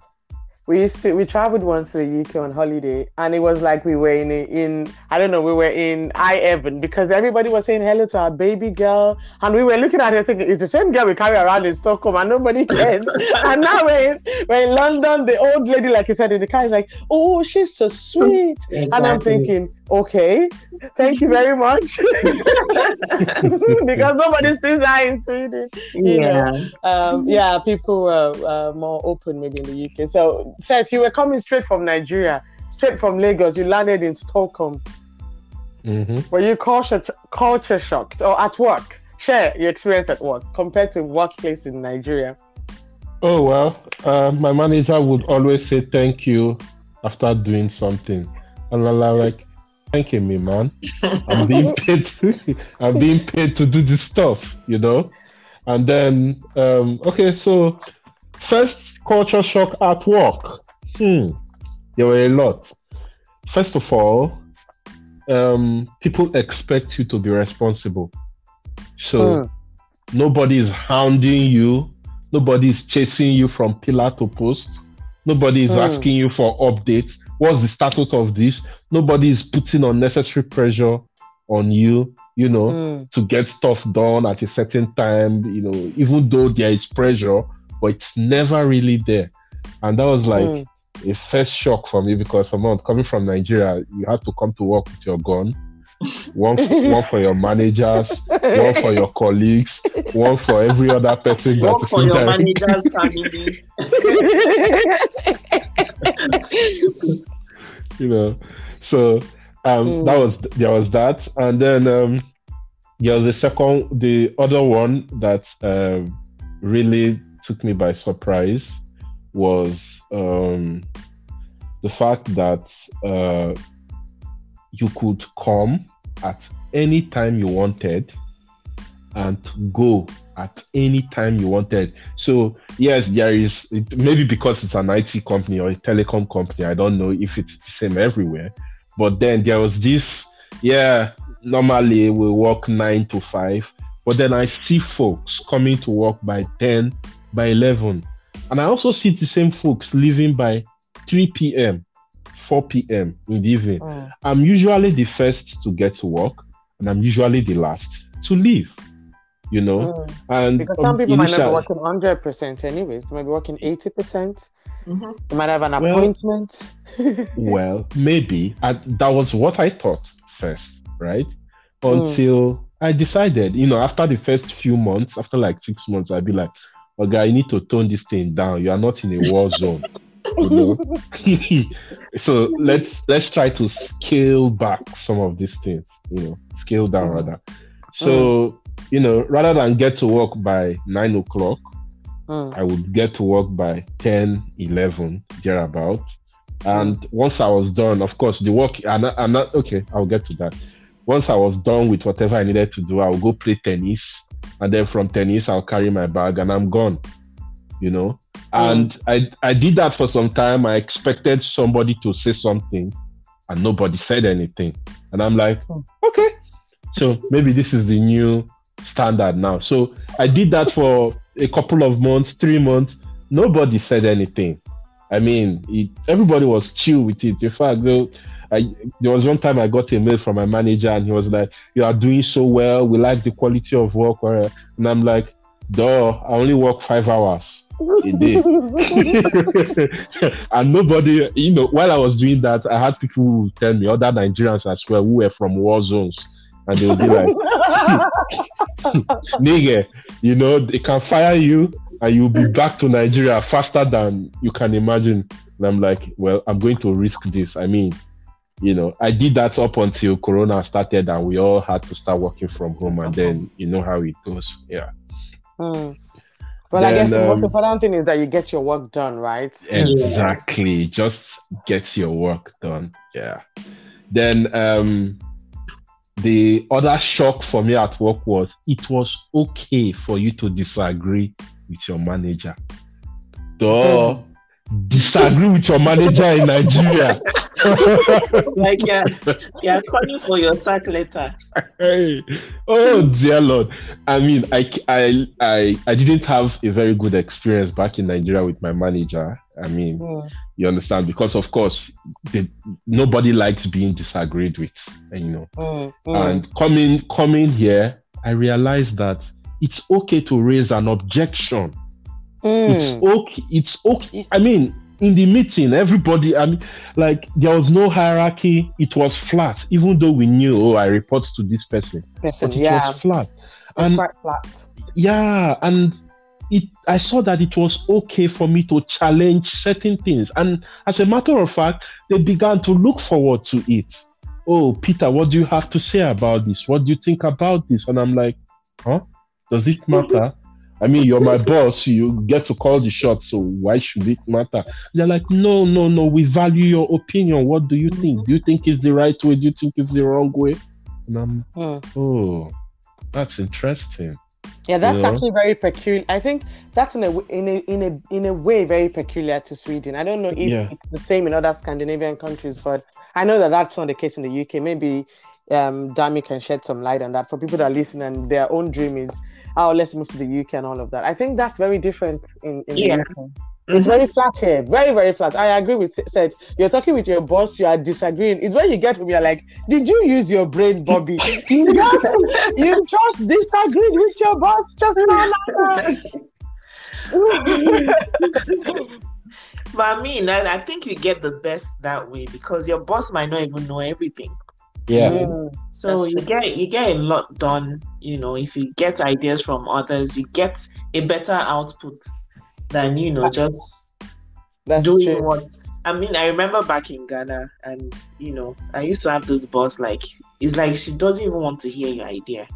We used to, we traveled once to the U K on holiday, and it was like we were in, a, in I don't know, we were in I Evan, because everybody was saying hello to our baby girl. And we were looking at her thinking, it's the same girl we carry around in Stockholm and nobody cares. And now we're in, we're in London, the old lady, like you said, in the car is like, oh, she's so sweet. Exactly. And I'm thinking, okay, thank you very much. Because nobody sees that in Sweden. Yeah. You know? um, yeah, people were uh, more open maybe in the U K. So, Seth, you were coming straight from Nigeria, straight from Lagos. You landed in Stockholm. Mm-hmm. Were you culture culture shocked, or at work? Share your experience at work compared to workplace in Nigeria. Oh well, uh, my manager would always say thank you after doing something, and I'm like, thanking me, man. I'm being paid. To, I'm being paid to do this stuff, you know. And then, um, okay, so first. Culture shock at work. Hmm. There were a lot. First of all, um, people expect you to be responsible. So mm. nobody is hounding you. Nobody is chasing you from pillar to post. Nobody is mm. asking you for updates. What's the status of this? Nobody is putting unnecessary pressure on you, you know, mm. to get stuff done at a certain time, you know, even though there is pressure. But it's never really there. And that was like mm. a first shock for me, because someone coming from Nigeria, you have to come to work with your gun. One, one for your managers, one for your colleagues, one for every other person. One that for your there. Manager's family. You know, so um, mm. that was, there was that. And then um, there was the second, the other one that uh, really took me by surprise was um, the fact that uh, you could come at any time you wanted and go at any time you wanted. So yes, there is, it, maybe because it's an I T company or a telecom company, I don't know if it's the same everywhere, but then there was this, yeah, normally we work nine to five, but then I see folks coming to work by ten, by eleven, and I also see the same folks leaving by three p.m. four p.m. in the evening. Mm. I'm usually the first to get to work, and I'm usually the last to leave, you know. Mm. And because some um, people initially, might not be working one hundred percent anyways, they might be working eighty percent. Mm-hmm. They might have an well, appointment. Well, maybe. And that was what I thought first, right? Until mm. I decided, you know, after the first few months, after like six months, I'd be like, okay, guy, you need to tone this thing down. You are not in a war zone, you know. So let's let's try to scale back some of these things, you know, scale down mm. rather. So mm. you know, rather than get to work by nine o'clock, mm. I would get to work by ten, eleven, thereabout. And once I was done, of course, the work. I'm not, I'm not okay. I'll get to that. Once I was done with whatever I needed to do, I would go play tennis. And then from tennis, I'll carry my bag and I'm gone, you know? And mm. I I did that for some time. I expected somebody to say something and nobody said anything. And I'm like, okay, so maybe this is the new standard now. So I did that for a couple of months, three months. Nobody said anything. I mean, it, everybody was chill with it. In fact, though, I, there was one time I got a mail from my manager and he was like, you are doing so well, we like the quality of work. And I'm like, duh, I only work five hours a day. And nobody, you know, while I was doing that, I had people who would tell me, other Nigerians as well, who were from war zones. And they would be like, nigga, you know, they can fire you and you'll be back to Nigeria faster than you can imagine. And I'm like, well, I'm going to risk this. I mean, you know, I did that up until Corona started and we all had to start working from home, and then you know how it goes. Yeah. Mm. Well, then, I guess the um, most important thing is that you get your work done, right? Exactly. Yeah. Just get your work done. Yeah. Then um, the other shock for me at work was it was okay for you to disagree with your manager. Duh. Disagree with your manager in Nigeria. Like yeah, yeah, calling for your sack letter. Hey. Oh dear Lord! I mean, I, I, I, I didn't have a very good experience back in Nigeria with my manager. I mean, mm. you understand, because of course, they, nobody likes being disagreed with, you know. Mm, mm. And coming, coming here, I realized that it's okay to raise an objection. Mm. It's okay. It's okay. I mean, in the meeting, everybody, I mean, like, there was no hierarchy. It was flat, even though we knew, oh, I report to this person. person but it yeah. was flat. And, it was quite flat. Yeah, and it. I saw that it was okay for me to challenge certain things. And as a matter of fact, they began to look forward to it. Oh, Peter, what do you have to say about this? What do you think about this? And I'm like, huh? Does it matter? I mean, you're my boss, you get to call the shots, so why should it matter? They're like, no, no, no, we value your opinion. What do you think? Do you think it's the right way? Do you think it's the wrong way? And I'm, hmm. oh, that's interesting. Yeah, that's you know? actually very peculiar. I think that's in a, in, a, in, a, in a way very peculiar to Sweden. I don't know if yeah. it's the same in other Scandinavian countries, but I know that that's not the case in the U K. Maybe um, Dami can shed some light on that for people that listen and their own dream is, oh, let's move to the U K and all of that. I think that's very different in, in yeah. the U K. Mm-hmm. It's very flat here. Very, very flat. I agree with said. You're talking with your boss, you are disagreeing. It's when you get home, you're like, did you use your brain, Bobby? you, just, you just disagreed with your boss just now. But I mean, I, I think you get the best that way because your boss might not even know everything. Yeah. Mm. So That's you true. get you get a lot done, you know, if you get ideas from others, you get a better output than, you know, just That's doing true. what I mean, I remember back in Ghana and you know, I used to have this boss like it's like she doesn't even want to hear your idea.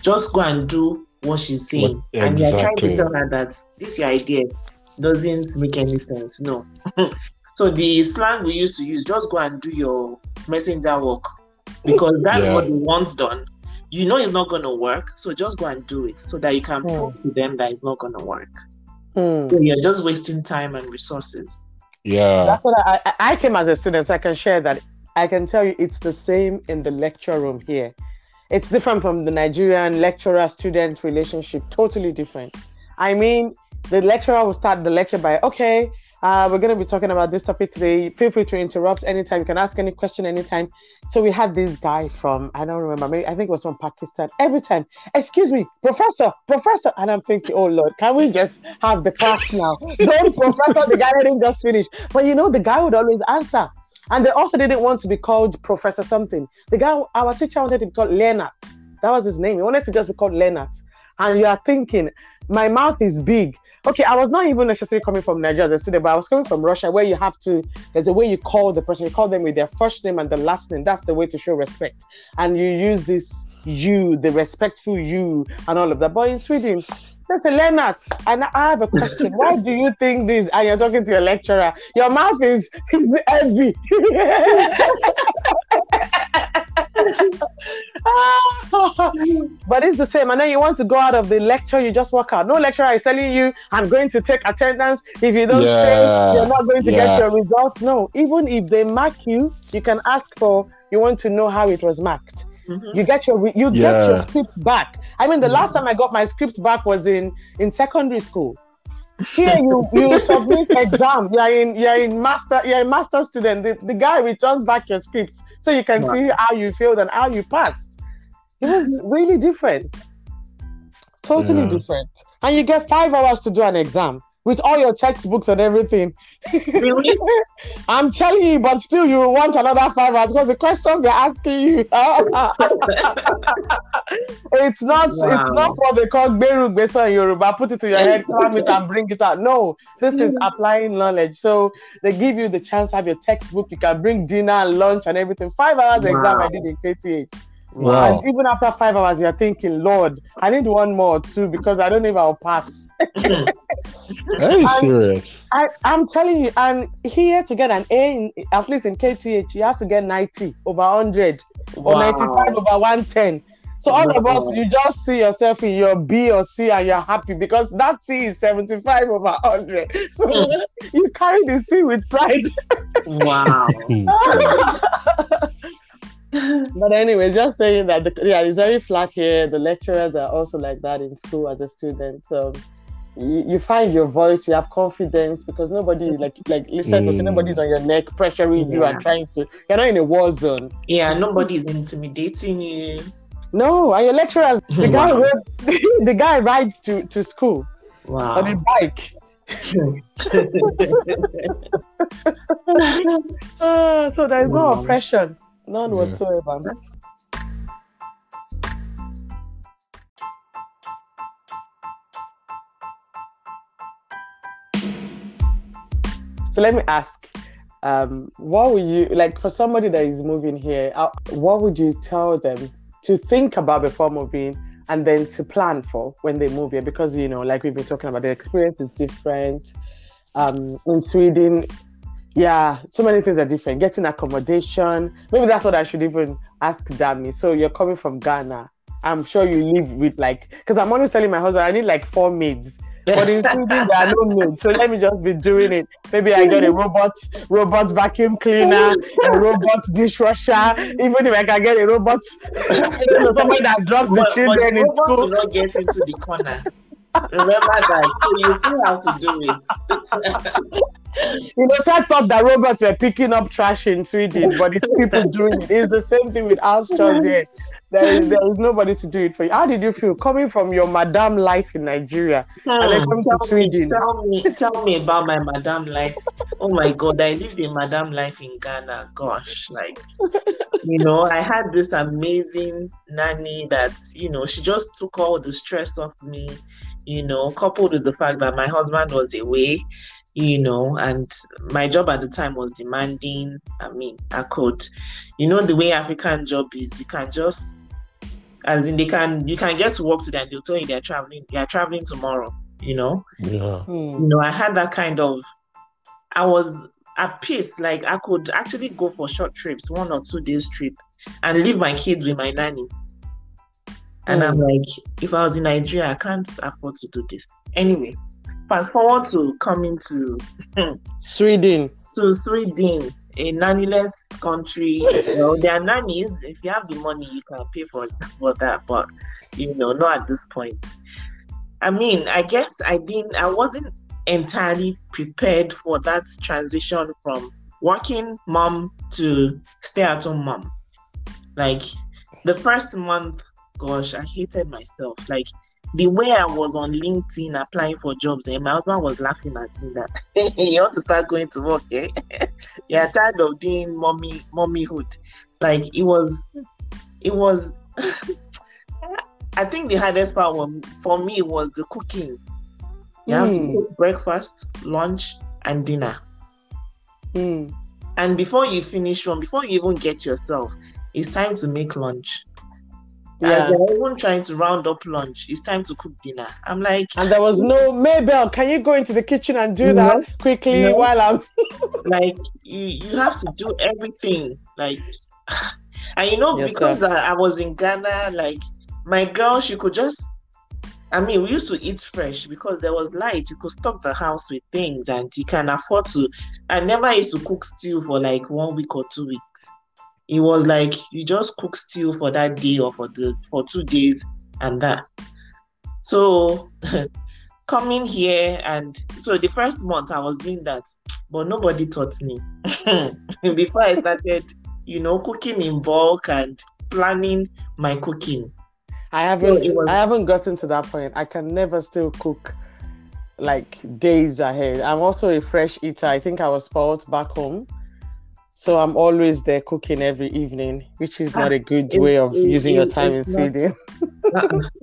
Just go and do what she's saying. What, and exactly. you're trying to tell her that this your idea doesn't make any sense. No. So the slang we used to use, just go and do your messenger work. Because that's yeah. what they want done. You know it's not going to work, so just go and do it so that you can mm. prove to them that it's not going to work. Mm. So you're just wasting time and resources. Yeah. That's what I, I, I came as a student, so I can share that. I can tell you it's the same in the lecture room here. It's different from the Nigerian lecturer-student relationship, totally different. I mean, the lecturer will start the lecture by, okay, Uh, we're going to be talking about this topic today. Feel free to interrupt anytime. You can ask any question anytime. So we had this guy from, I don't remember, maybe I think it was from Pakistan. Every time, excuse me, professor, professor. And I'm thinking, oh, Lord, can we just have the class now? Don't professor, the guy didn't just finish. But, you know, the guy would always answer. And they also didn't want to be called professor something. The guy, our teacher wanted to be called Leonard. That was his name. He wanted to just be called Leonard. And you are thinking, my mouth is big. Okay, I was not even necessarily coming from Nigeria as a student, but I was coming from Russia, where you have to, there's a way you call the person, you call them with their first name and the last name. That's the way to show respect. And you use this you, the respectful you, and all of that. But in Sweden, there's a Leonard, and I have a question. Why do you think this? And you're talking to your lecturer. Your mouth is, is heavy. But it's the same. And then you want to go out of the lecture, you just walk out. No lecturer is telling you, I'm going to take attendance. If you don't yeah. stay, you're not going to yeah. get your results. No, even if they mark you, you can ask for, you want to know how it was marked. Mm-hmm. You get your you yeah. get your script back. I mean, the last time I got my script back was in, in secondary school. Here you, you submit exam. You're in you're in master you're a master student. The, the guy returns back your script so you can wow. see how you failed and how you passed. It was really different, totally yeah. different. And you get five hours to do an exam with all your textbooks and everything. Really? I'm telling you, but still you will want another five hours because the questions they're asking you. it's not wow. it's not what they call Beru Beso in Yoruba. Put it to your head, cram it and bring it out. No, this is applying knowledge. So they give you the chance to have your textbook. You can bring dinner and lunch and everything. Five hours wow. exam I did in K T H. Wow. And even after five hours, you're thinking, Lord, I need one more or two because I don't know if I'll pass. Very serious. I, I'm telling you, and here to get an A, in, at least in K T H, you have to get ninety over one hundred wow. or ninety-five over one ten. So all no. of us, you just see yourself in your B or C and you're happy because that C is seventy-five over one hundred. So you carry the C with pride. Wow. But anyway, just saying that, the, yeah, it's very flat here. The lecturers are also like that in school as a student. So you, you find your voice, you have confidence because nobody is like, like listen, mm. nobody's on your neck pressuring yeah. you and trying to, you're not in a war zone. Yeah, nobody's intimidating you. No, and your lecturers, the guy wow. rides, the guy rides to, to school wow. on a bike. uh, so there's wow. no oppression. None yeah. whatsoever. So let me ask, um, what would you, like for somebody that is moving here, uh, what would you tell them to think about before moving and then to plan for when they move here? Because, you know, like we've been talking about, the experience is different. Um, in Sweden, yeah, so many things are different. Getting accommodation. Maybe that's what I should even ask Dami. So you're coming from Ghana. I'm sure you live with like, because I'm always telling my husband, I need like four maids. But in Sweden, there are no maids. So let me just be doing it. Maybe I got a robot, robot vacuum cleaner, a robot dishwasher. Even if I can get a robot, somebody that drops the but, children but in school. Will not get into the corner. Remember that. So you still have to do it. You know, so I thought that robots were picking up trash in Sweden, but it's people doing it. It's the same thing with house chores here. There is, there is nobody to do it for you. How did you feel coming from your madam life in Nigeria and then come to Sweden? Tell me, tell me about my madam life. Oh my God, I lived a madam life in Ghana. Gosh, like, you know, I had this amazing nanny that, you know, she just took all the stress off me, you know, coupled with the fact that my husband was away. You know, and my job at the time was demanding. I mean, I could, you know, the way African job is, you can just, as in they can, you can get to work today and they'll tell you they're traveling, they're traveling tomorrow, you know? Yeah. Mm. You know, I had that kind of, I was at peace, like I could actually go for short trips, one or two days trip and leave my kids with my nanny. And mm. I'm like, if I was in Nigeria, I can't afford to do this. Anyway. Fast forward to coming to Sweden. To Sweden, a nannyless country. You know, there are nannies. If you have the money, you can pay for, for that. But you know, not at this point. I mean, I guess I didn't. I wasn't entirely prepared for that transition from working mom to stay-at-home mom. Like the first month, gosh, I hated myself. Like. The way I was on LinkedIn applying for jobs, and my husband was laughing at me that you want to start going to work, eh? You're tired of doing mommy mommyhood. Like it was, it was. I think the hardest part was, for me was the cooking. You mm. have to cook breakfast, lunch, and dinner. Mm. And before you finish one, before you even get yourself, it's time to make lunch. Yeah. As you're even trying to round up lunch, it's time to cook dinner. I'm like, and there was no Maybelle. Can you go into the kitchen and do no, that quickly no. while I'm like, you, you have to do everything. Like, and you know, yes, because I, I was in Ghana, like my girl, she could just. I mean, we used to eat fresh because there was light. You could stock the house with things, and you can afford to. I never used to cook stew for like one week or two weeks. It was like you just cook stew for that day or for the for two days and that. So coming here and so the first month I was doing that, but nobody taught me. Before I started, you know, cooking in bulk and planning my cooking. I haven't so was, I haven't gotten to that point. I can never still cook like days ahead. I'm also a fresh eater. I think I was spoiled back home. So I'm always there cooking every evening, which is not a good it's, way of it, using it, your time in Sweden.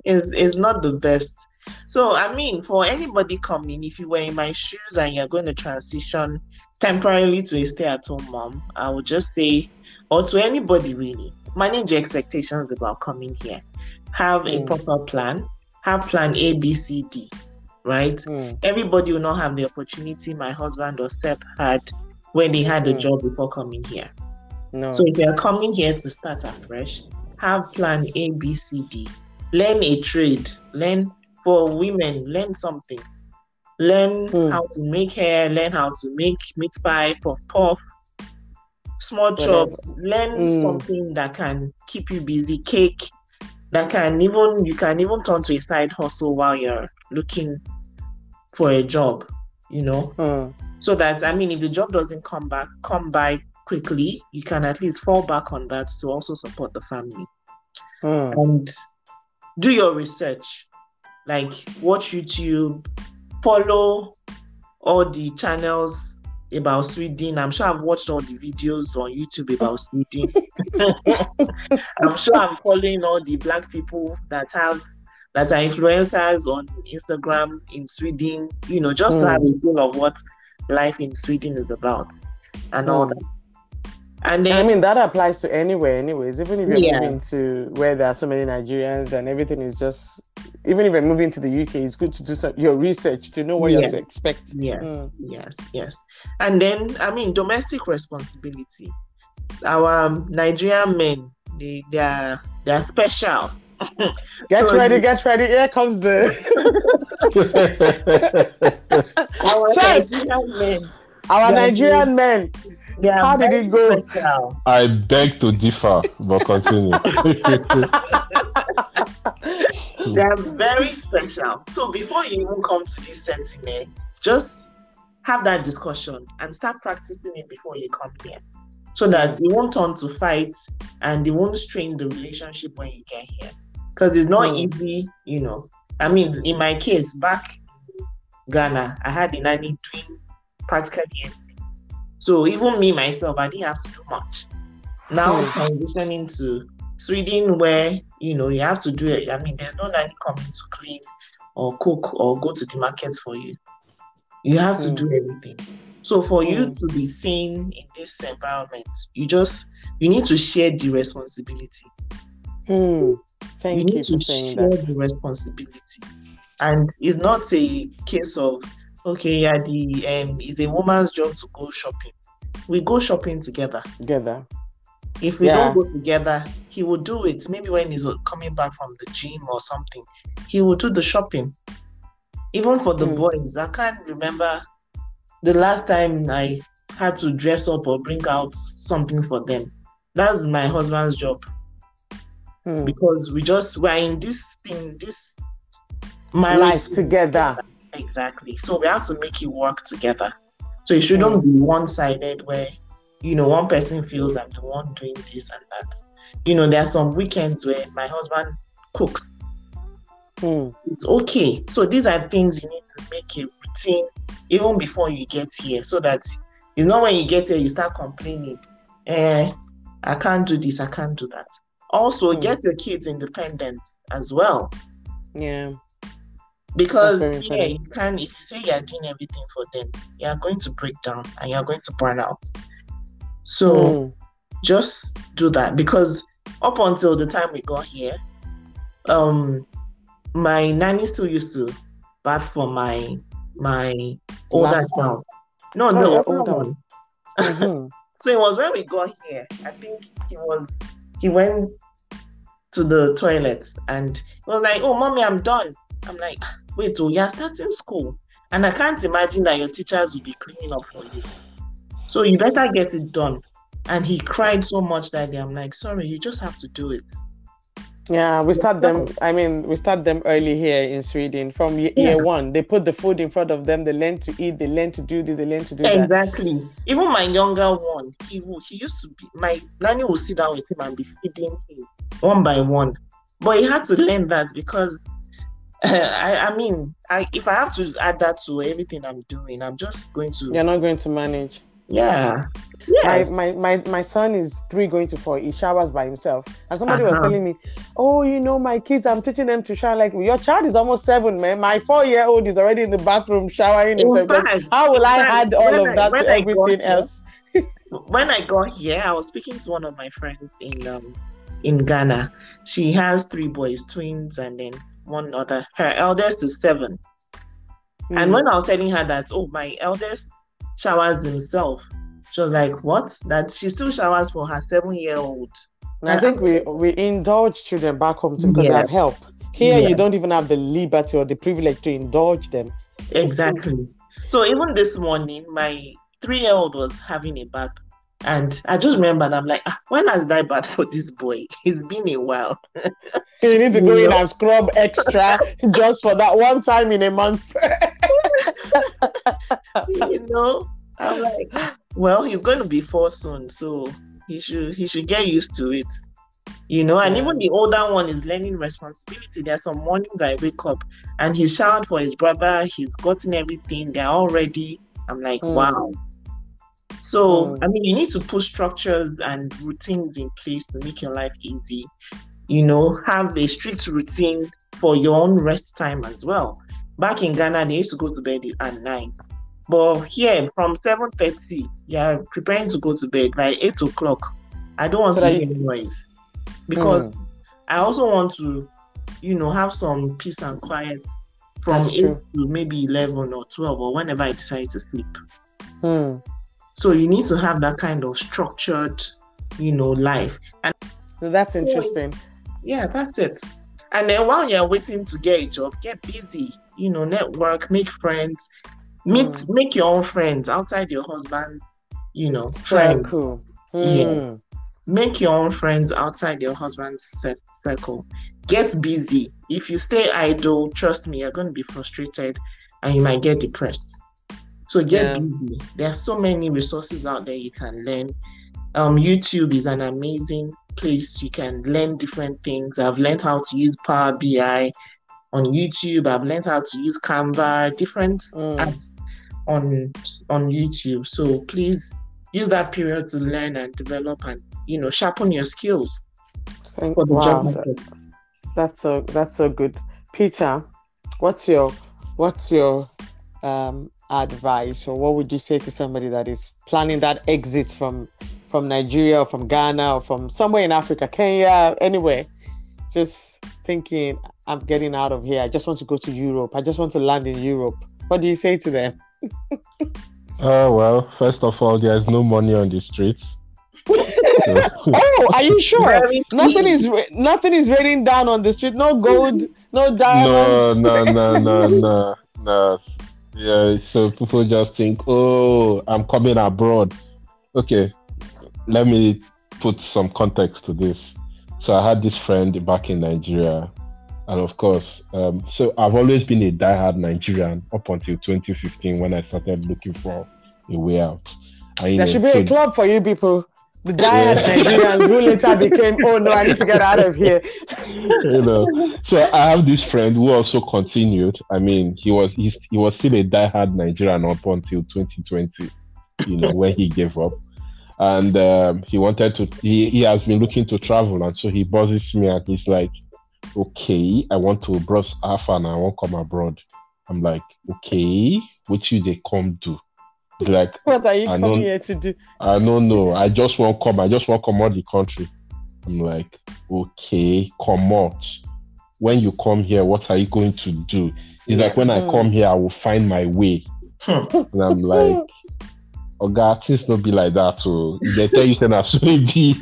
It's, it's not the best. So, I mean, for anybody coming, if you were in my shoes and you're going to transition temporarily to a stay-at-home mom, I would just say, or to anybody really, manage your expectations about coming here. Have a mm. proper plan. Have plan A, B, C, D, right? Mm. Everybody will not have the opportunity my husband or Seth had when they had a mm. job before coming here. No. So if you're coming here to start afresh, have plan A, B, C, D. Learn a trade. Learn for women. Learn something. Learn mm. how to make hair. Learn how to make meat pie, puff puff. Small jobs. Learn mm. something that can keep you busy. Cake. That can even you can even turn to a side hustle while you're looking for a job. You know. Mm. So that I mean, if the job doesn't come back, come by quickly, you can at least fall back on that to also support the family. Mm. And do your research, like watch YouTube, follow all the channels about Sweden. I'm sure I've watched all the videos on YouTube about Sweden. I'm sure I'm following all the black people that have that are influencers on Instagram in Sweden, you know, just mm. to have a feel of what life in Sweden is about and mm. all that. And then, I mean, that applies to anywhere anyways, even if you're yeah. moving to where there are so many Nigerians and everything is just, even if you're moving to the U K, it's good to do some, your research to know what yes. you have to expect. Yes, mm. yes, yes. And then, I mean, domestic responsibility. Our um, Nigerian men, they, they, are, they are special. Get so ready, you... get ready, here comes the... Our Sorry. Nigerian men. Our Nigerian men. Yeah, how did it go? Special. I beg to differ, but continue. They are very special. So before you even come to this sentiment, just have that discussion and start practicing it before you come here, so that you won't turn to fight and you won't strain the relationship when you get here. Because it's not mm. easy, you know. I mean, in my case, back in Ghana, I had a nanny doing practically everything. So even me, myself, I didn't have to do much. Now mm. transitioning to Sweden, where, you know, you have to do it. I mean, there's no nanny coming to clean or cook or go to the markets for you. You have mm. to do everything. So for mm. you to be seen in this environment, you just, you need to share the responsibility. Mm. Thank you, you need to share that. The responsibility. And it's not a case of, okay, yeah, the um, it's a woman's job to go shopping. We go shopping together. Together. If we yeah. don't go together, he will do it. Maybe when he's coming back from the gym or something, he will do the shopping. Even for the mm. boys, I can't remember the last time I had to dress up or bring out something for them. That's my husband's job. Mm. Because we just we're in this thing, this marriage life together. together. Exactly. So we have to make it work together. So it shouldn't mm. be one-sided where, you know, one person feels I'm the one doing this and that. You know, there are some weekends where my husband cooks. Mm. It's okay. So these are things you need to make a routine even before you get here, so that it's not when you get here you start complaining. Eh, I can't do this, I can't do that. Also, mm. get your kids independent as well. Yeah. Because yeah, you can, if you say you are doing everything for them, you are going to break down and you are going to burn out. So mm. just do that, because up until the time we got here, um, my nanny still used to bath for my my older child. No, oh, no, hold on. Mm-hmm. So it was when we got here. I think he was he went to the toilet and he was like, "Oh, mommy, I'm done." I'm like, wait, oh, you're starting school. And I can't imagine that your teachers will be cleaning up for you. So you better get it done. And he cried so much that day. I'm like, sorry, you just have to do it. Yeah, we start them, I mean, we start them early here in Sweden. From year yeah. one, they put the food in front of them. They learn to eat, they learn to do this, they learn to do exactly. that. Exactly. Even my younger one, he will, he used to be, my nanny would sit down with him and be feeding him one by one. But he had to learn that because I, I mean, I, if I have to add that to everything I'm doing, I'm just going to... You're not going to manage. Yeah. Yes. My, my, my, my son is three going to four. He showers by himself. And somebody uh-huh. was telling me, oh, you know, my kids, I'm teaching them to shower. Like, your child is almost seven, man. My four-year-old is already in the bathroom showering himself. Fact, How will I add all of I, that to I everything else? Here, when I got here, I was speaking to one of my friends in um in Ghana. She has three boys, twins, and then one other. Her eldest is seven. Mm. And when I was telling her that, oh, my eldest showers himself, she was like, what? That she still showers for her seven-year-old I think we, we indulge children back home too because yes. they have help. Here, yes. you don't even have the liberty or the privilege to indulge them. Exactly. So even this morning, my three-year-old was having a bath. And I just remembered, I'm like, ah, when has that bad for this boy? It's been a while. You need to go yeah. in and scrub extra just for that one time in a month. You know, I'm like, well, he's going to be four soon, so he should he should get used to it. You know, and yeah. even the older one is learning responsibility. There's some mornings I wake up and he's showered for his brother. He's gotten everything. They're all ready. I'm like, mm. wow. So, I mean, you need to put structures and routines in place to make your life easy. You know, have a strict routine for your own rest time as well. Back in Ghana, they used to go to bed at nine. But here, from seven thirty, you're preparing to go to bed by eight o'clock. I don't want so to hear you... noise. Because mm. I also want to, you know, have some peace and quiet from That's eight true. To maybe eleven or twelve or whenever I decide to sleep. Hmm. So you need to have that kind of structured, you know, life. And that's so, interesting. Yeah, that's it. And then while you're waiting to get a job, get busy, you know, network, make friends, meet, mm. make your own friends outside your husband's, you know, friends. Circle. Mm. Yes. Make your own friends outside your husband's circle. Get busy. If you stay idle, trust me, you're going to be frustrated and you might get depressed. So get yeah. busy. There are so many resources out there you can learn. Um, YouTube is an amazing place. You can learn different things. I've learned how to use Power B I on YouTube. I've learned how to use Canva, different mm. apps on on YouTube. So please use that period to learn and develop and, you know, sharpen your skills. Thank for the wow. job market. That's so that's so good. Peter, what's your what's your um advice, or what would you say to somebody that is planning that exit from from Nigeria or from Ghana or from somewhere in Africa, Kenya, anywhere, just thinking, I'm getting out of here, I just want to go to Europe, I just want to land in Europe? What do you say to them? Oh, well, first of all, there's no money on the streets. Oh, are you sure? Nothing is nothing is raining down on the street. No gold, no diamonds. No, no, no, no, no, no. Yeah, so people just think, oh, I'm coming abroad. Okay, let me put some context to this. So I had this friend back in Nigeria, and of course, um, so I've always been a diehard Nigerian up until twenty fifteen when I started looking for a way out. And, there know, should be so, a club for you people. The diehard yeah. Nigerians who later became, oh no, I need to get out of here. You know, so I have this friend who also continued. I mean, he was he, he was still a diehard Nigerian up until twenty twenty, you know, when he gave up, and um, he wanted to. He, he has been looking to travel, and so he buzzes me, and he's like, "Okay, I want to browse Alpha and I won't come abroad." I'm like, "Okay, which you they come do?" Like, what are you I coming here to do? I don't know. I just won't come. I just won't come out the country. I'm like, okay, come out. When you come here, what are you going to do? It's like, when I come here, I will find my way. And I'm like, oh God, things don't be like that. So they tell you, send us baby.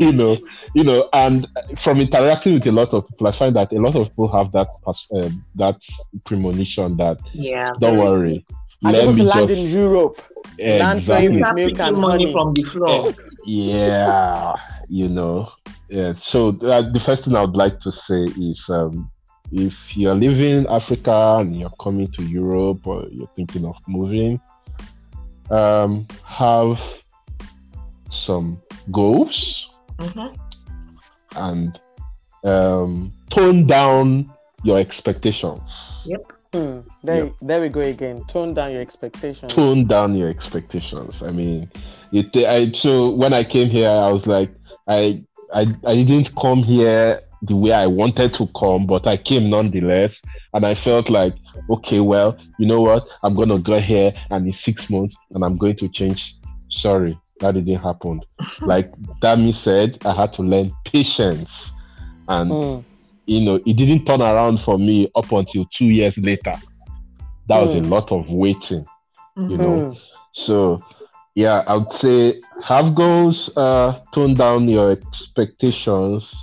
You know, you know. And from interacting with a lot of people, I find that a lot of people have that uh, that premonition that yeah, don't worry. I let me land just... in Europe. Exactly. Land with milk and money from the floor. Yeah, you know. Yeah. So uh, the first thing I would like to say is. Um, If you're leaving Africa and you're coming to Europe or you're thinking of moving, um, have some goals mm-hmm. and um, tone down your expectations. Yep. Mm, there, yep. there we go again. Tone down your expectations. Tone down your expectations. I mean, it, I, so when I came here, I was like, I, I, I didn't come here the way I wanted to come, but I came nonetheless, and I felt like, okay, well, you know what? I'm gonna go here, and in six months, and I'm going to change. Sorry, that didn't happen. Like Dami said, I had to learn patience, and mm. you know, it didn't turn around for me up until two years later. That was mm. a lot of waiting, mm-hmm. you know. So Yeah, I would say have goals, uh, tone down your expectations.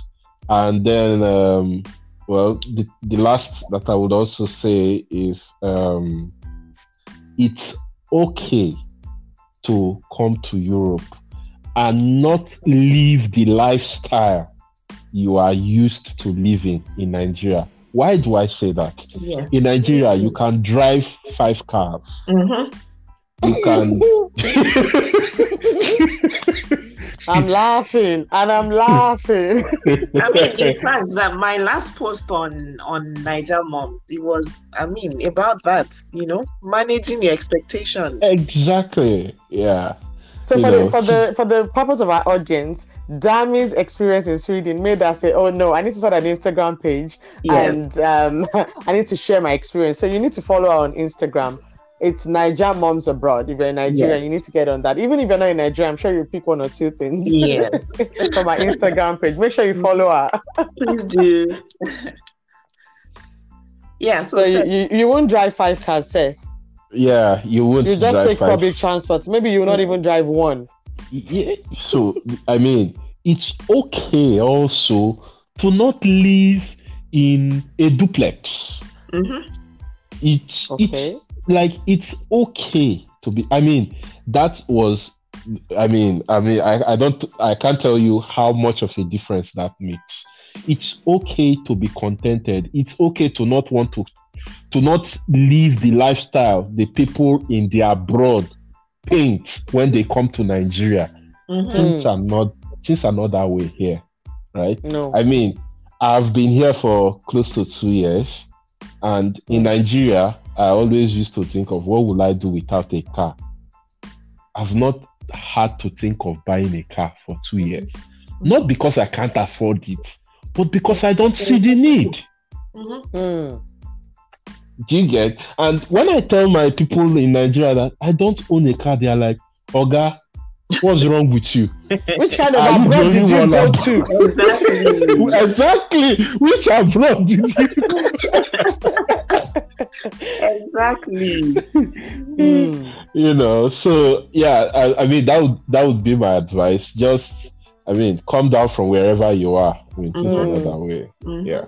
And then, um, well, the, the last that I would also say is um, it's okay to come to Europe and not live the lifestyle you are used to living in Nigeria. Why do I say that? Yes. In Nigeria, you can drive five cars. Mm-hmm. You can... I'm laughing, and I'm laughing. I mean, in fact, that my last post on, on Naija Moms, it was, I mean, about that, you know, managing your expectations. Exactly, yeah. So for the, for the for the purpose of our audience, Dami's experience in Sweden made us say, oh no, I need to start an Instagram page, yes. and um, I need to share my experience. So you need to follow her on Instagram. It's Naija Moms Abroad. If you're in Nigeria, yes. you need to get on that. Even if you're not in Nigeria, I'm sure you'll pick one or two things. Yes. From my Instagram page. Make sure you follow her. Please do. Yeah. So, so you, you, you won't drive five cars, Seth. Yeah, you would. You just take five. Public transport. Maybe you will not even drive one. Yeah. So, I mean, it's okay also to not live in a duplex. Mm-hmm. It's, okay. it's Like, it's okay to be, I mean, that was, I mean, I mean, I, I don't, I can't tell you how much of a difference that makes. It's okay to be contented. It's okay to not want to, to not live the lifestyle the people in the abroad paint when they come to Nigeria. Mm-hmm. Things are not, things are not that way here, right? No. I mean, I've been here for close to two years. And in Nigeria, I always used to think of what would I do without a car. I've not had to think of buying a car for two years. Mm-hmm. Not because I can't afford it, but because I don't see the need. Mm-hmm. Mm. Do you get? And when I tell my people in Nigeria that I don't own a car, they are like, Oga, what's wrong with you? Which kind of abroad did you go to? Exactly. exactly. Which abroad did you go to? Exactly. Mm. You know, so yeah, I, I mean that would that would be my advice. Just, I mean, come down from wherever you are. I mean, mm. another way. Mm. Yeah.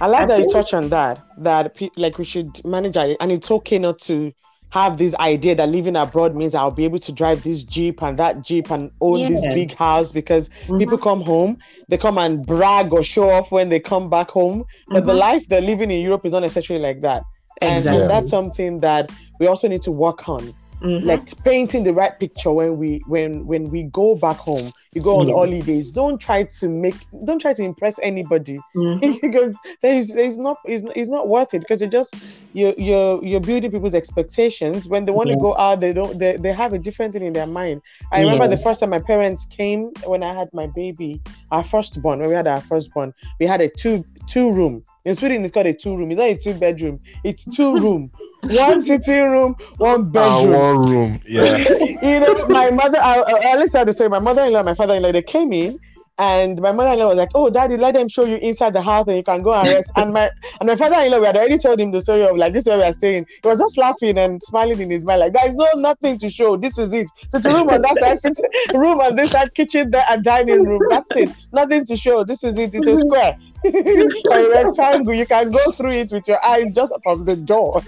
I like I that think... you touch on that. That like we should manage it, and it's okay not to have this idea that living abroad means I'll be able to drive this Jeep and that Jeep and own yes. this big house, because mm-hmm. people come home, they come and brag or show off when they come back home. But mm-hmm. the life they're living in Europe is not necessarily like that. Exactly. And that's something that we also need to work on. Mm-hmm. Like painting the right picture when we when when we go back home, you go on yes. holidays. Don't try to make, don't try to impress anybody, mm-hmm. because there's there's not it's, it's not worth it, because you're just you're you're you're building people's expectations. When they want yes. to go out, they don't they, they have a different thing in their mind. I yes. remember the first time my parents came when I had my baby, our firstborn. When we had our firstborn, we had a two two room. In Sweden, it's called a two room. It's not a two bedroom. It's two room. One sitting room, one bedroom. Uh, one room, yeah. You know, my mother, I, I, I listened to the story. My mother-in-law and my father-in-law, they came in, and my mother-in-law was like, oh, daddy, let them show you inside the house and you can go and rest. And my and my father-in-law, we had already told him the story of like, this is where we are staying. He was just laughing and smiling in his mind, like, there is no nothing to show. This is it. So the room on that side, sitting room on this side, kitchen there, and dining room. That's it. Nothing to show. This is it. It's a square. Or a rectangle. You can go through it with your eyes just from the door.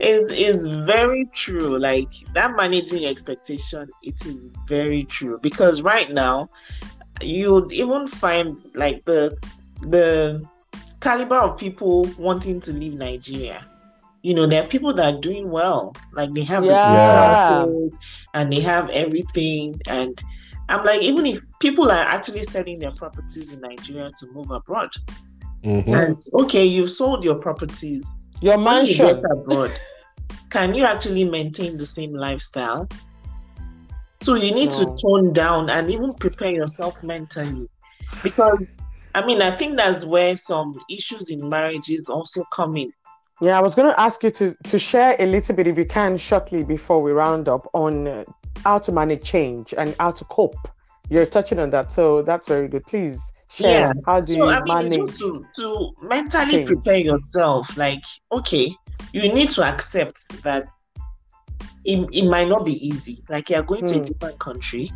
Is is very true. Like that managing your expectation, it is very true, because right now you'd even find like the the caliber of people wanting to leave Nigeria. You know, there are people that are doing well. Like they have yeah. the houses and they have everything. And I'm like, even if people are actually selling their properties in Nigeria to move abroad, mm-hmm. and okay, you've sold your properties. Your mansion. When you get abroad, can you actually maintain the same lifestyle? So you need yeah. to tone down and even prepare yourself mentally. Because, I mean, I think that's where some issues in marriages also come in. Yeah, I was going to ask you to, to share a little bit, if you can, shortly before we round up, on how to manage change and how to cope. You're touching on that, so that's very good. Please. Yeah. How do so, you I mean, manage it's just to, to mentally change. Prepare yourself. Like, okay, you need to accept that it, it might not be easy. Like, you're going mm. to a different country.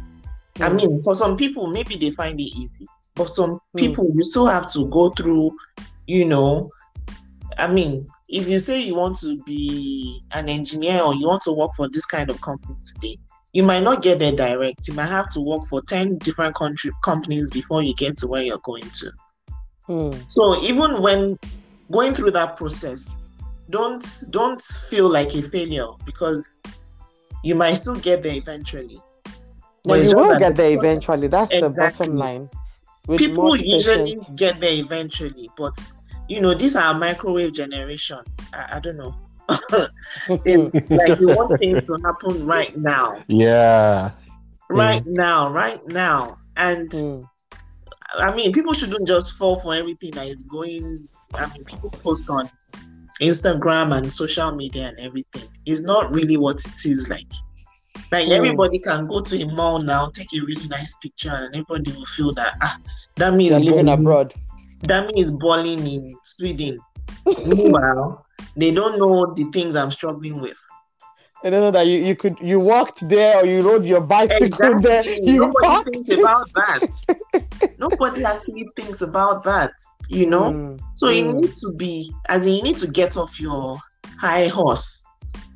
Mm. I mean, for some people, maybe they find it easy. But some mm. people, you still have to go through, you know, I mean, if you say you want to be an engineer or you want to work for this kind of company today, you might not get there direct. You might have to work for ten different country companies before you get to where you're going to. Mm. So even when going through that process, don't don't feel like a failure, because you might still get there eventually. No, you will get there eventually. That's exactly. the bottom line. With people usually patience. get there eventually, but you know, these are microwave generation. I, I don't know. It's like you want things to happen right now. Yeah. Right mm. now, right now. And mm. I mean, people shouldn't just fall for everything that is going. I mean, people post on Instagram and social media and everything. It's not really what it is like. Like, mm. everybody can go to a mall now, take a really nice picture, and everybody will feel that, ah, that means they're living abroad. That means balling in Sweden. Meanwhile, they don't know the things I'm struggling with. They don't know that you, you could you walked there, or you rode your bicycle exactly. there. You Nobody parked. thinks about that. Nobody actually thinks about that. You know, mm. so mm. you need to be, as in, you need to get off your high horse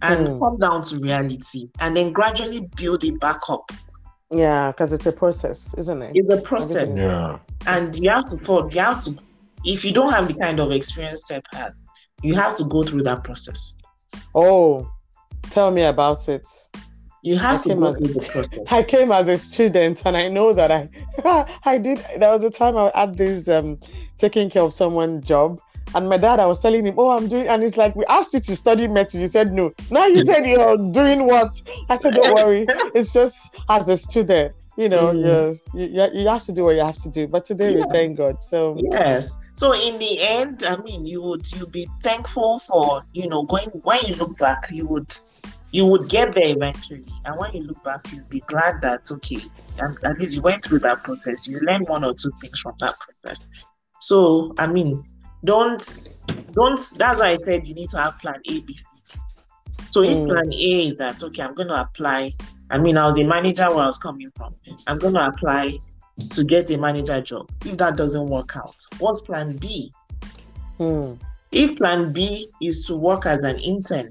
and mm. come down to reality, and then gradually build it back up. Yeah, because it's a process, isn't it? It's a process. Yeah. And you have to fall. You have to, if you don't have the kind of experience Seth has, you have to go through that process. Oh, tell me about it. You have I to go through a, the process. I came as a student, and I know that I, I did. There was a time I had this um, taking care of someone job, and my dad, I was telling him, "Oh, I'm doing," and it's like, "We asked you to study medicine. You said no. Now you said you're doing what?" I said, "Don't worry. It's just as a student." You know, mm-hmm. you, you you have to do what you have to do. But today, yeah. we thank God. So yes. So in the end, I mean, you would you be thankful for, you know, going when you look back, you would you would get there eventually, and when you look back, you'll be glad that okay, at, at least you went through that process. You learned one or two things from that process. So I mean, don't don't. That's why I said you need to have plan A, B, C. So if mm. plan A is that okay, I'm going to apply. I mean, I was a manager where I was coming from. I'm going to apply to get a manager job. If that doesn't work out, what's plan B? Hmm. If plan B is to work as an intern,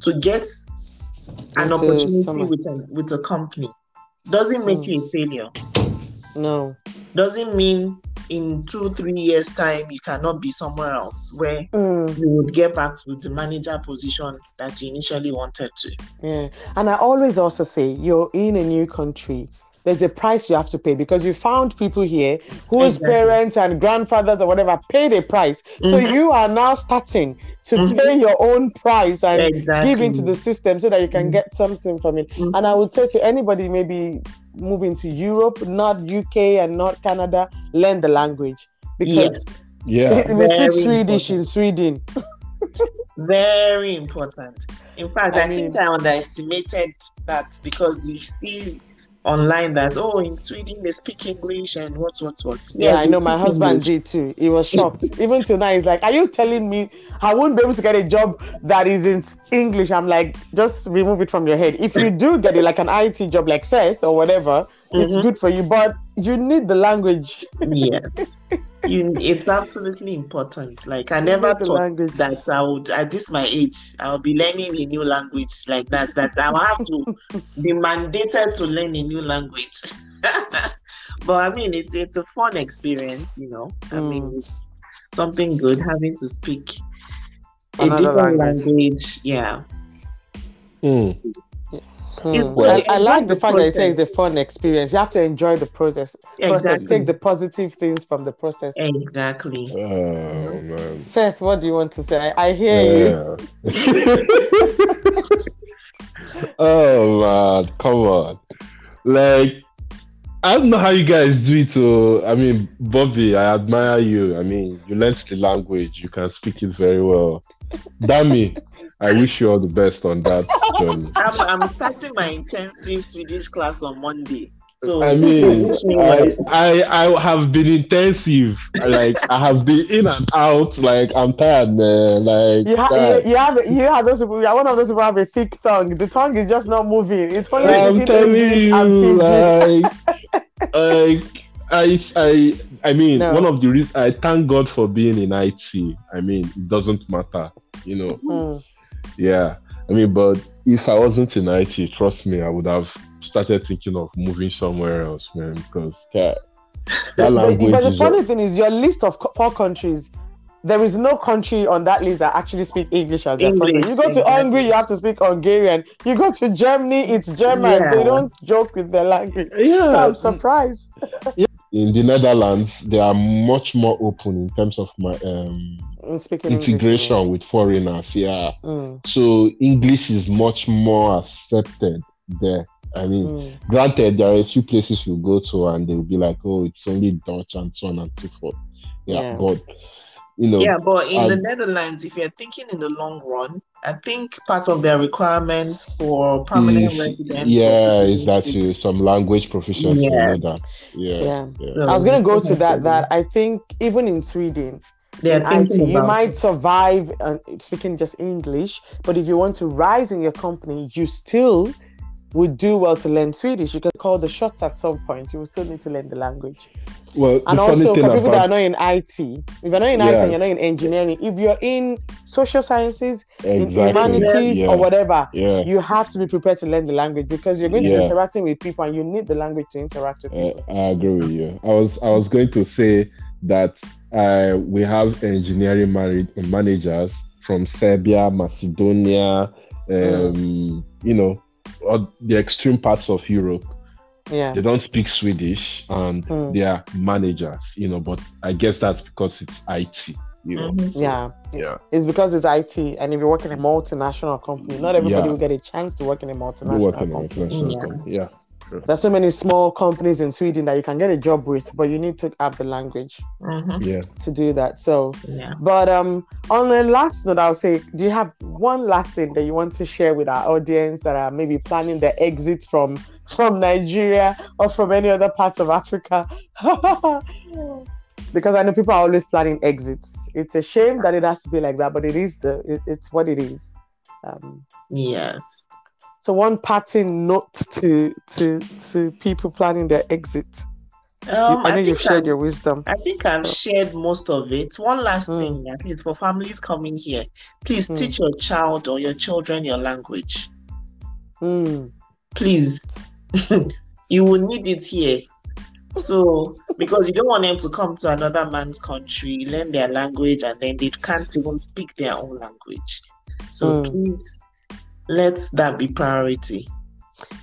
to get an Into opportunity summer. with a, with a company, doesn't make hmm. you a failure. No. Doesn't mean in two, three years' time, you cannot be somewhere else where mm. you would get back to the manager position that you initially wanted to. Yeah. And I always also say, you're in a new country. There's a price you have to pay, because you found people here whose exactly. parents and grandfathers or whatever paid a price. Mm-hmm. So you are now starting to mm-hmm. pay your own price and exactly. give into the system so that you can mm-hmm. get something from it. Mm-hmm. And I would say to anybody maybe moving to Europe, not U K and not Canada, learn the language. Because yes. yeah. we speak Swedish in Sweden. Very important. In fact, I, I mean, think I underestimated that, because you see online that, oh, in Sweden they speak English and what what what yeah, yeah I know my husband English. did too. He was shocked. Even tonight he's like, "Are you telling me I won't be able to get a job that is in English?" I'm like, just remove it from your head. If you do get it, like an I T job like Seth or whatever, mm-hmm. it's good for you, but you need the language. Yes, you, it's absolutely important. Like, I you never thought language. that I would, at this my age, I'll be learning a new language like that, that I'll have to be mandated to learn a new language. But I mean, it's it's a fun experience, you know. I mm. mean, it's something good having to speak Another a different language. language. Yeah. Mm. Mm. Well, I, I like the, the fact process. that you say it's a fun experience. You have to enjoy the process. Exactly. Process. Take the positive things from the process. Exactly. Oh, man. Seth, what do you want to say? I, I hear yeah. you. Oh, man. Come on. Like, I don't know how you guys do it. So, I mean, Bobby, I admire you. I mean, you learned the language. You can speak it very well. Dami, I wish you all the best on that journey. I'm, I'm starting my intensive Swedish class on Monday. So I mean, I, I I have been intensive. Like I have been in and out. Like I'm tired, man. Like you, ha- tired. you, you have you have those people. You are one of those people who have a thick tongue. The tongue is just not moving. It's funny. I'm telling you, like, like I I I mean, no. one of the reasons I thank God for being in I T. I mean, it doesn't matter, you know. Mm. Yeah, I mean, but if I wasn't in I T, trust me, I would have started thinking of moving somewhere else, man, because that, that language. But the funny thing is, your list of co- four countries, there is no country on that list that actually speak English as their first. You go to Hungary, you have to speak Hungarian. You go to Germany, it's German. Yeah. They don't joke with their language. Yeah, so I'm surprised. Yeah. In the Netherlands, they are much more open in terms of my um, integration English. With foreigners. Yeah, mm. So English is much more accepted there. I mean, mm. granted, there are a few places you go to and they'll be like, oh, it's only Dutch and so on and so forth. Yeah, yeah. But, you know. Yeah, but in and... the Netherlands, if you're thinking in the long run, I think part of their requirements for permanent mm. residents. Yeah, is that you, some language proficiency. Yes. You know that. Yeah, yeah. yeah. So, I was going to go to that, that I think even in Sweden, in I T, you might survive uh, speaking just English, but if you want to rise in your company, you still... would do well to learn Swedish. You can call the shots at some point. You will still need to learn the language. Well, and also for people about... that are not in I T, if you're not in yes. I T and you're not in engineering, if you're in social sciences, exactly. in humanities yeah. or whatever, yeah. you have to be prepared to learn the language because you're going to yeah. be interacting with people and you need the language to interact with people. Uh, I agree with you. I was I was going to say that uh, we have engineering man- managers from Serbia, Macedonia, um, mm. you know, or the extreme parts of Europe, yeah, they don't speak Swedish and mm. they are managers, you know. But I guess that's because it's I T, you know. Mm-hmm. So, yeah, yeah, it's because it's I T, and if you work in a multinational company, not everybody yeah. will get a chance to work in a multinational we'll work in company. Multinational yeah. company. Yeah, sure. There's so many small companies in Sweden that you can get a job with, but you need to have the language mm-hmm. yeah. to do that. So, yeah. but um, on the last note, I'll say, do you have one last thing that you want to share with our audience that are maybe planning their exit from from Nigeria or from any other parts of Africa? Because I know people are always planning exits. It's a shame that it has to be like that, but it is the it, it's what it is. Um, yes. So one parting note to to to people planning their exit. Um, I know I you've shared I've, your wisdom. I think I've so. shared most of it. One last mm. thing, at least for families coming here, please mm. teach your child or your children your language. Mm. Please. You will need it here. So, because you don't want them to come to another man's country, learn their language, and then they can't even speak their own language. So mm. please, let that be priority.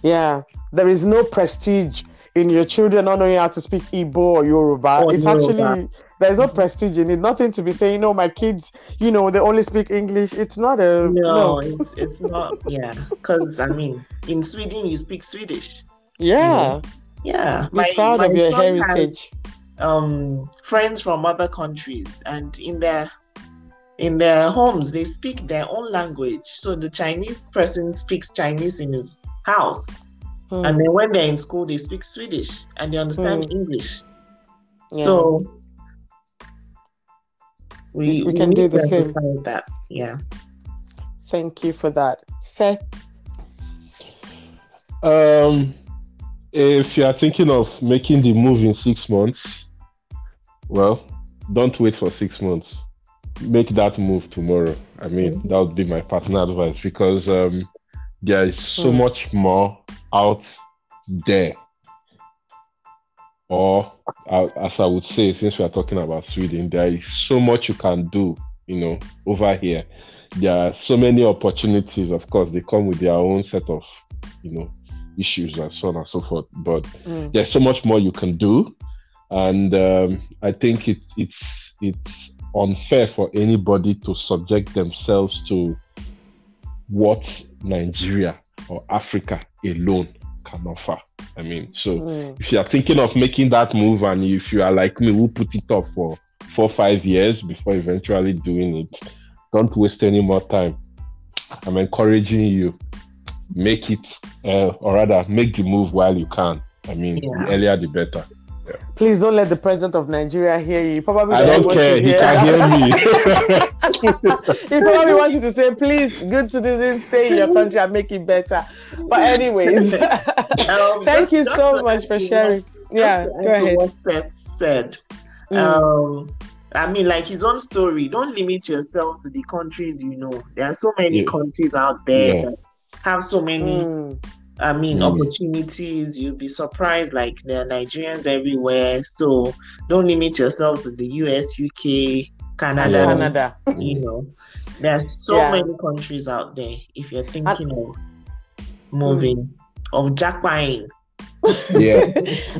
Yeah, there is no prestige in your children not knowing how to speak Igbo or Yoruba. Or it's Yoruba. Actually, there's no prestige in it. Nothing to be saying, no, my kids, you know, they only speak English. It's not a... No, no. it's it's not, yeah. Because, I mean, in Sweden, you speak Swedish. Yeah. You know? Yeah. Be my, proud my of your heritage. Has, um, friends from other countries, and in their... in their homes, they speak their own language. So the Chinese person speaks Chinese in his house. Mm. And then when they're in school, they speak Swedish and they understand mm. English. Yeah. So we, we, we can do the same. That. Yeah. Thank you for that. Seth? Um, if you are thinking of making the move in six months, well, don't wait for six months. Make that move tomorrow. I mean, mm-hmm. that would be my partner advice, because um, there is so mm. much more out there. Or, uh, as I would say, since we are talking about Sweden, there is so much you can do, you know, over here. There are so many opportunities. Of course, they come with their own set of, you know, issues and so on and so forth. But mm. there's so much more you can do. And um, I think it, it's it's unfair for anybody to subject themselves to what Nigeria or Africa alone can offer. I mean, so mm. if you are thinking of making that move, and if you are like me, who put it off for four or five years before eventually doing it, don't waste any more time. I'm encouraging you, make it, uh, or rather, make the move while you can. I mean, yeah. the earlier the better. Yeah. Please don't let the president of Nigeria hear you. He probably I don't care. He hear. Can hear me. He probably wants you to say, please, good citizens, stay in your country and make it better. But anyways, um, thank you so much for sharing. What, yeah, go ahead. What Seth said. Mm. Um, I mean, like his own story, don't limit yourself to the countries you know. There are so many yeah. countries out there yeah. that have so many... Mm. I mean, mm. opportunities, you'll be surprised, like there are Nigerians everywhere. So don't limit yourself to the U S, U K, Canada. Yeah. Canada. You know, there are so yeah. many countries out there. If you're thinking I... of moving, mm. of jackpotting. Yeah.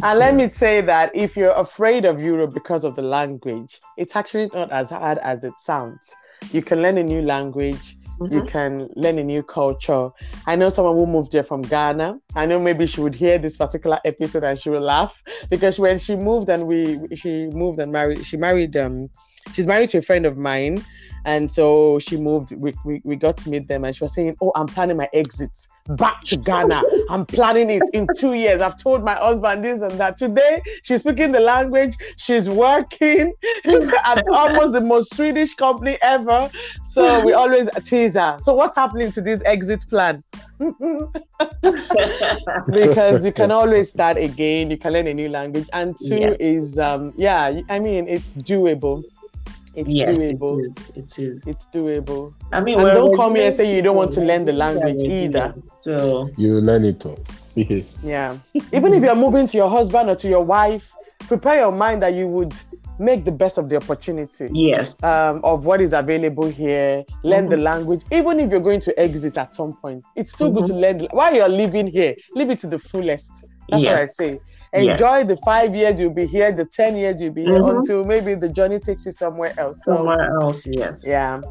And let me say that if you're afraid of Europe because of the language, it's actually not as hard as it sounds. You can learn a new language. Mm-hmm. You can learn a new culture. I know someone who moved here from Ghana. I know maybe she would hear this particular episode and she will laugh because when she moved and we, she moved and married, she married, um, she's married to a friend of mine. And so she moved, we, we, we got to meet them and she was saying, oh, I'm planning my exits back to Ghana. I'm planning it in two years. I've told my husband this and that. Today, she's speaking the language. She's working at almost the most Swedish company ever. So we always tease her. So what's happening to this exit plan? Because you can always start again. You can learn a new language. And two yeah. is, um, yeah, I mean, it's doable. It's yes, doable. It is. It is. It's doable. I mean, and don't come here and say you don't want to learn the language either. So you learn it all. Yeah. Even if you're moving to your husband or to your wife, prepare your mind that you would make the best of the opportunity. Yes. Um, of what is available here. Learn mm-hmm. the language. Even if you're going to exit at some point, it's still mm-hmm. good to learn. While you're living here, live it to the fullest. That's yes. what I say. Enjoy yes. the five years you'll be here, the ten years you'll be here, mm-hmm. until maybe the journey takes you somewhere else. So, somewhere else, yes. Yeah.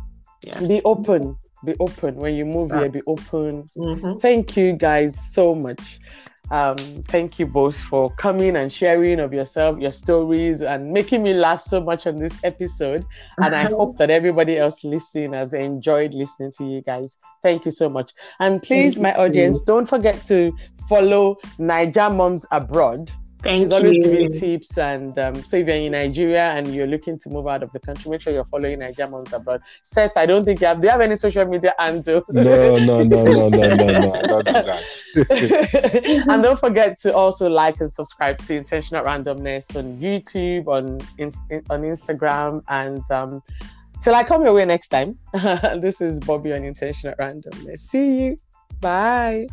Yes. Be open. Be open. When you move ah. here, be open. Mm-hmm. Thank you guys so much. Um, thank you both for coming and sharing of yourself, your stories, and making me laugh so much on this episode. And I hope that everybody else listening has enjoyed listening to you guys. Thank you so much. And please, my audience, don't forget to follow Naija Moms Abroad. Thank She's you. Always giving tips. And um, so if you're in Nigeria and you're looking to move out of the country, make sure you're following Naija Moms Abroad. Seth, I don't think you have... Do you have any social media handle? No, no, no, no, no, no, no. Don't do that. And don't forget to also like and subscribe to Intentional Randomness on YouTube, on, in, on Instagram. And um, till I come your way next time, this is Bobby on Intentional Randomness. See you. Bye.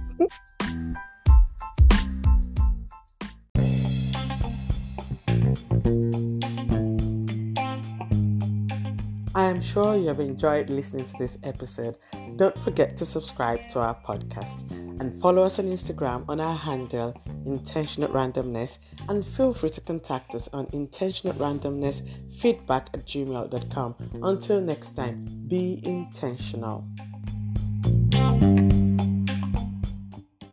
I am sure you have enjoyed listening to this episode. Don't forget to subscribe to our podcast and follow us on Instagram on our handle Intentional Randomness, and feel free to contact us on intentionalrandomnessfeedback at gmail dot com. Until next time, be intentional.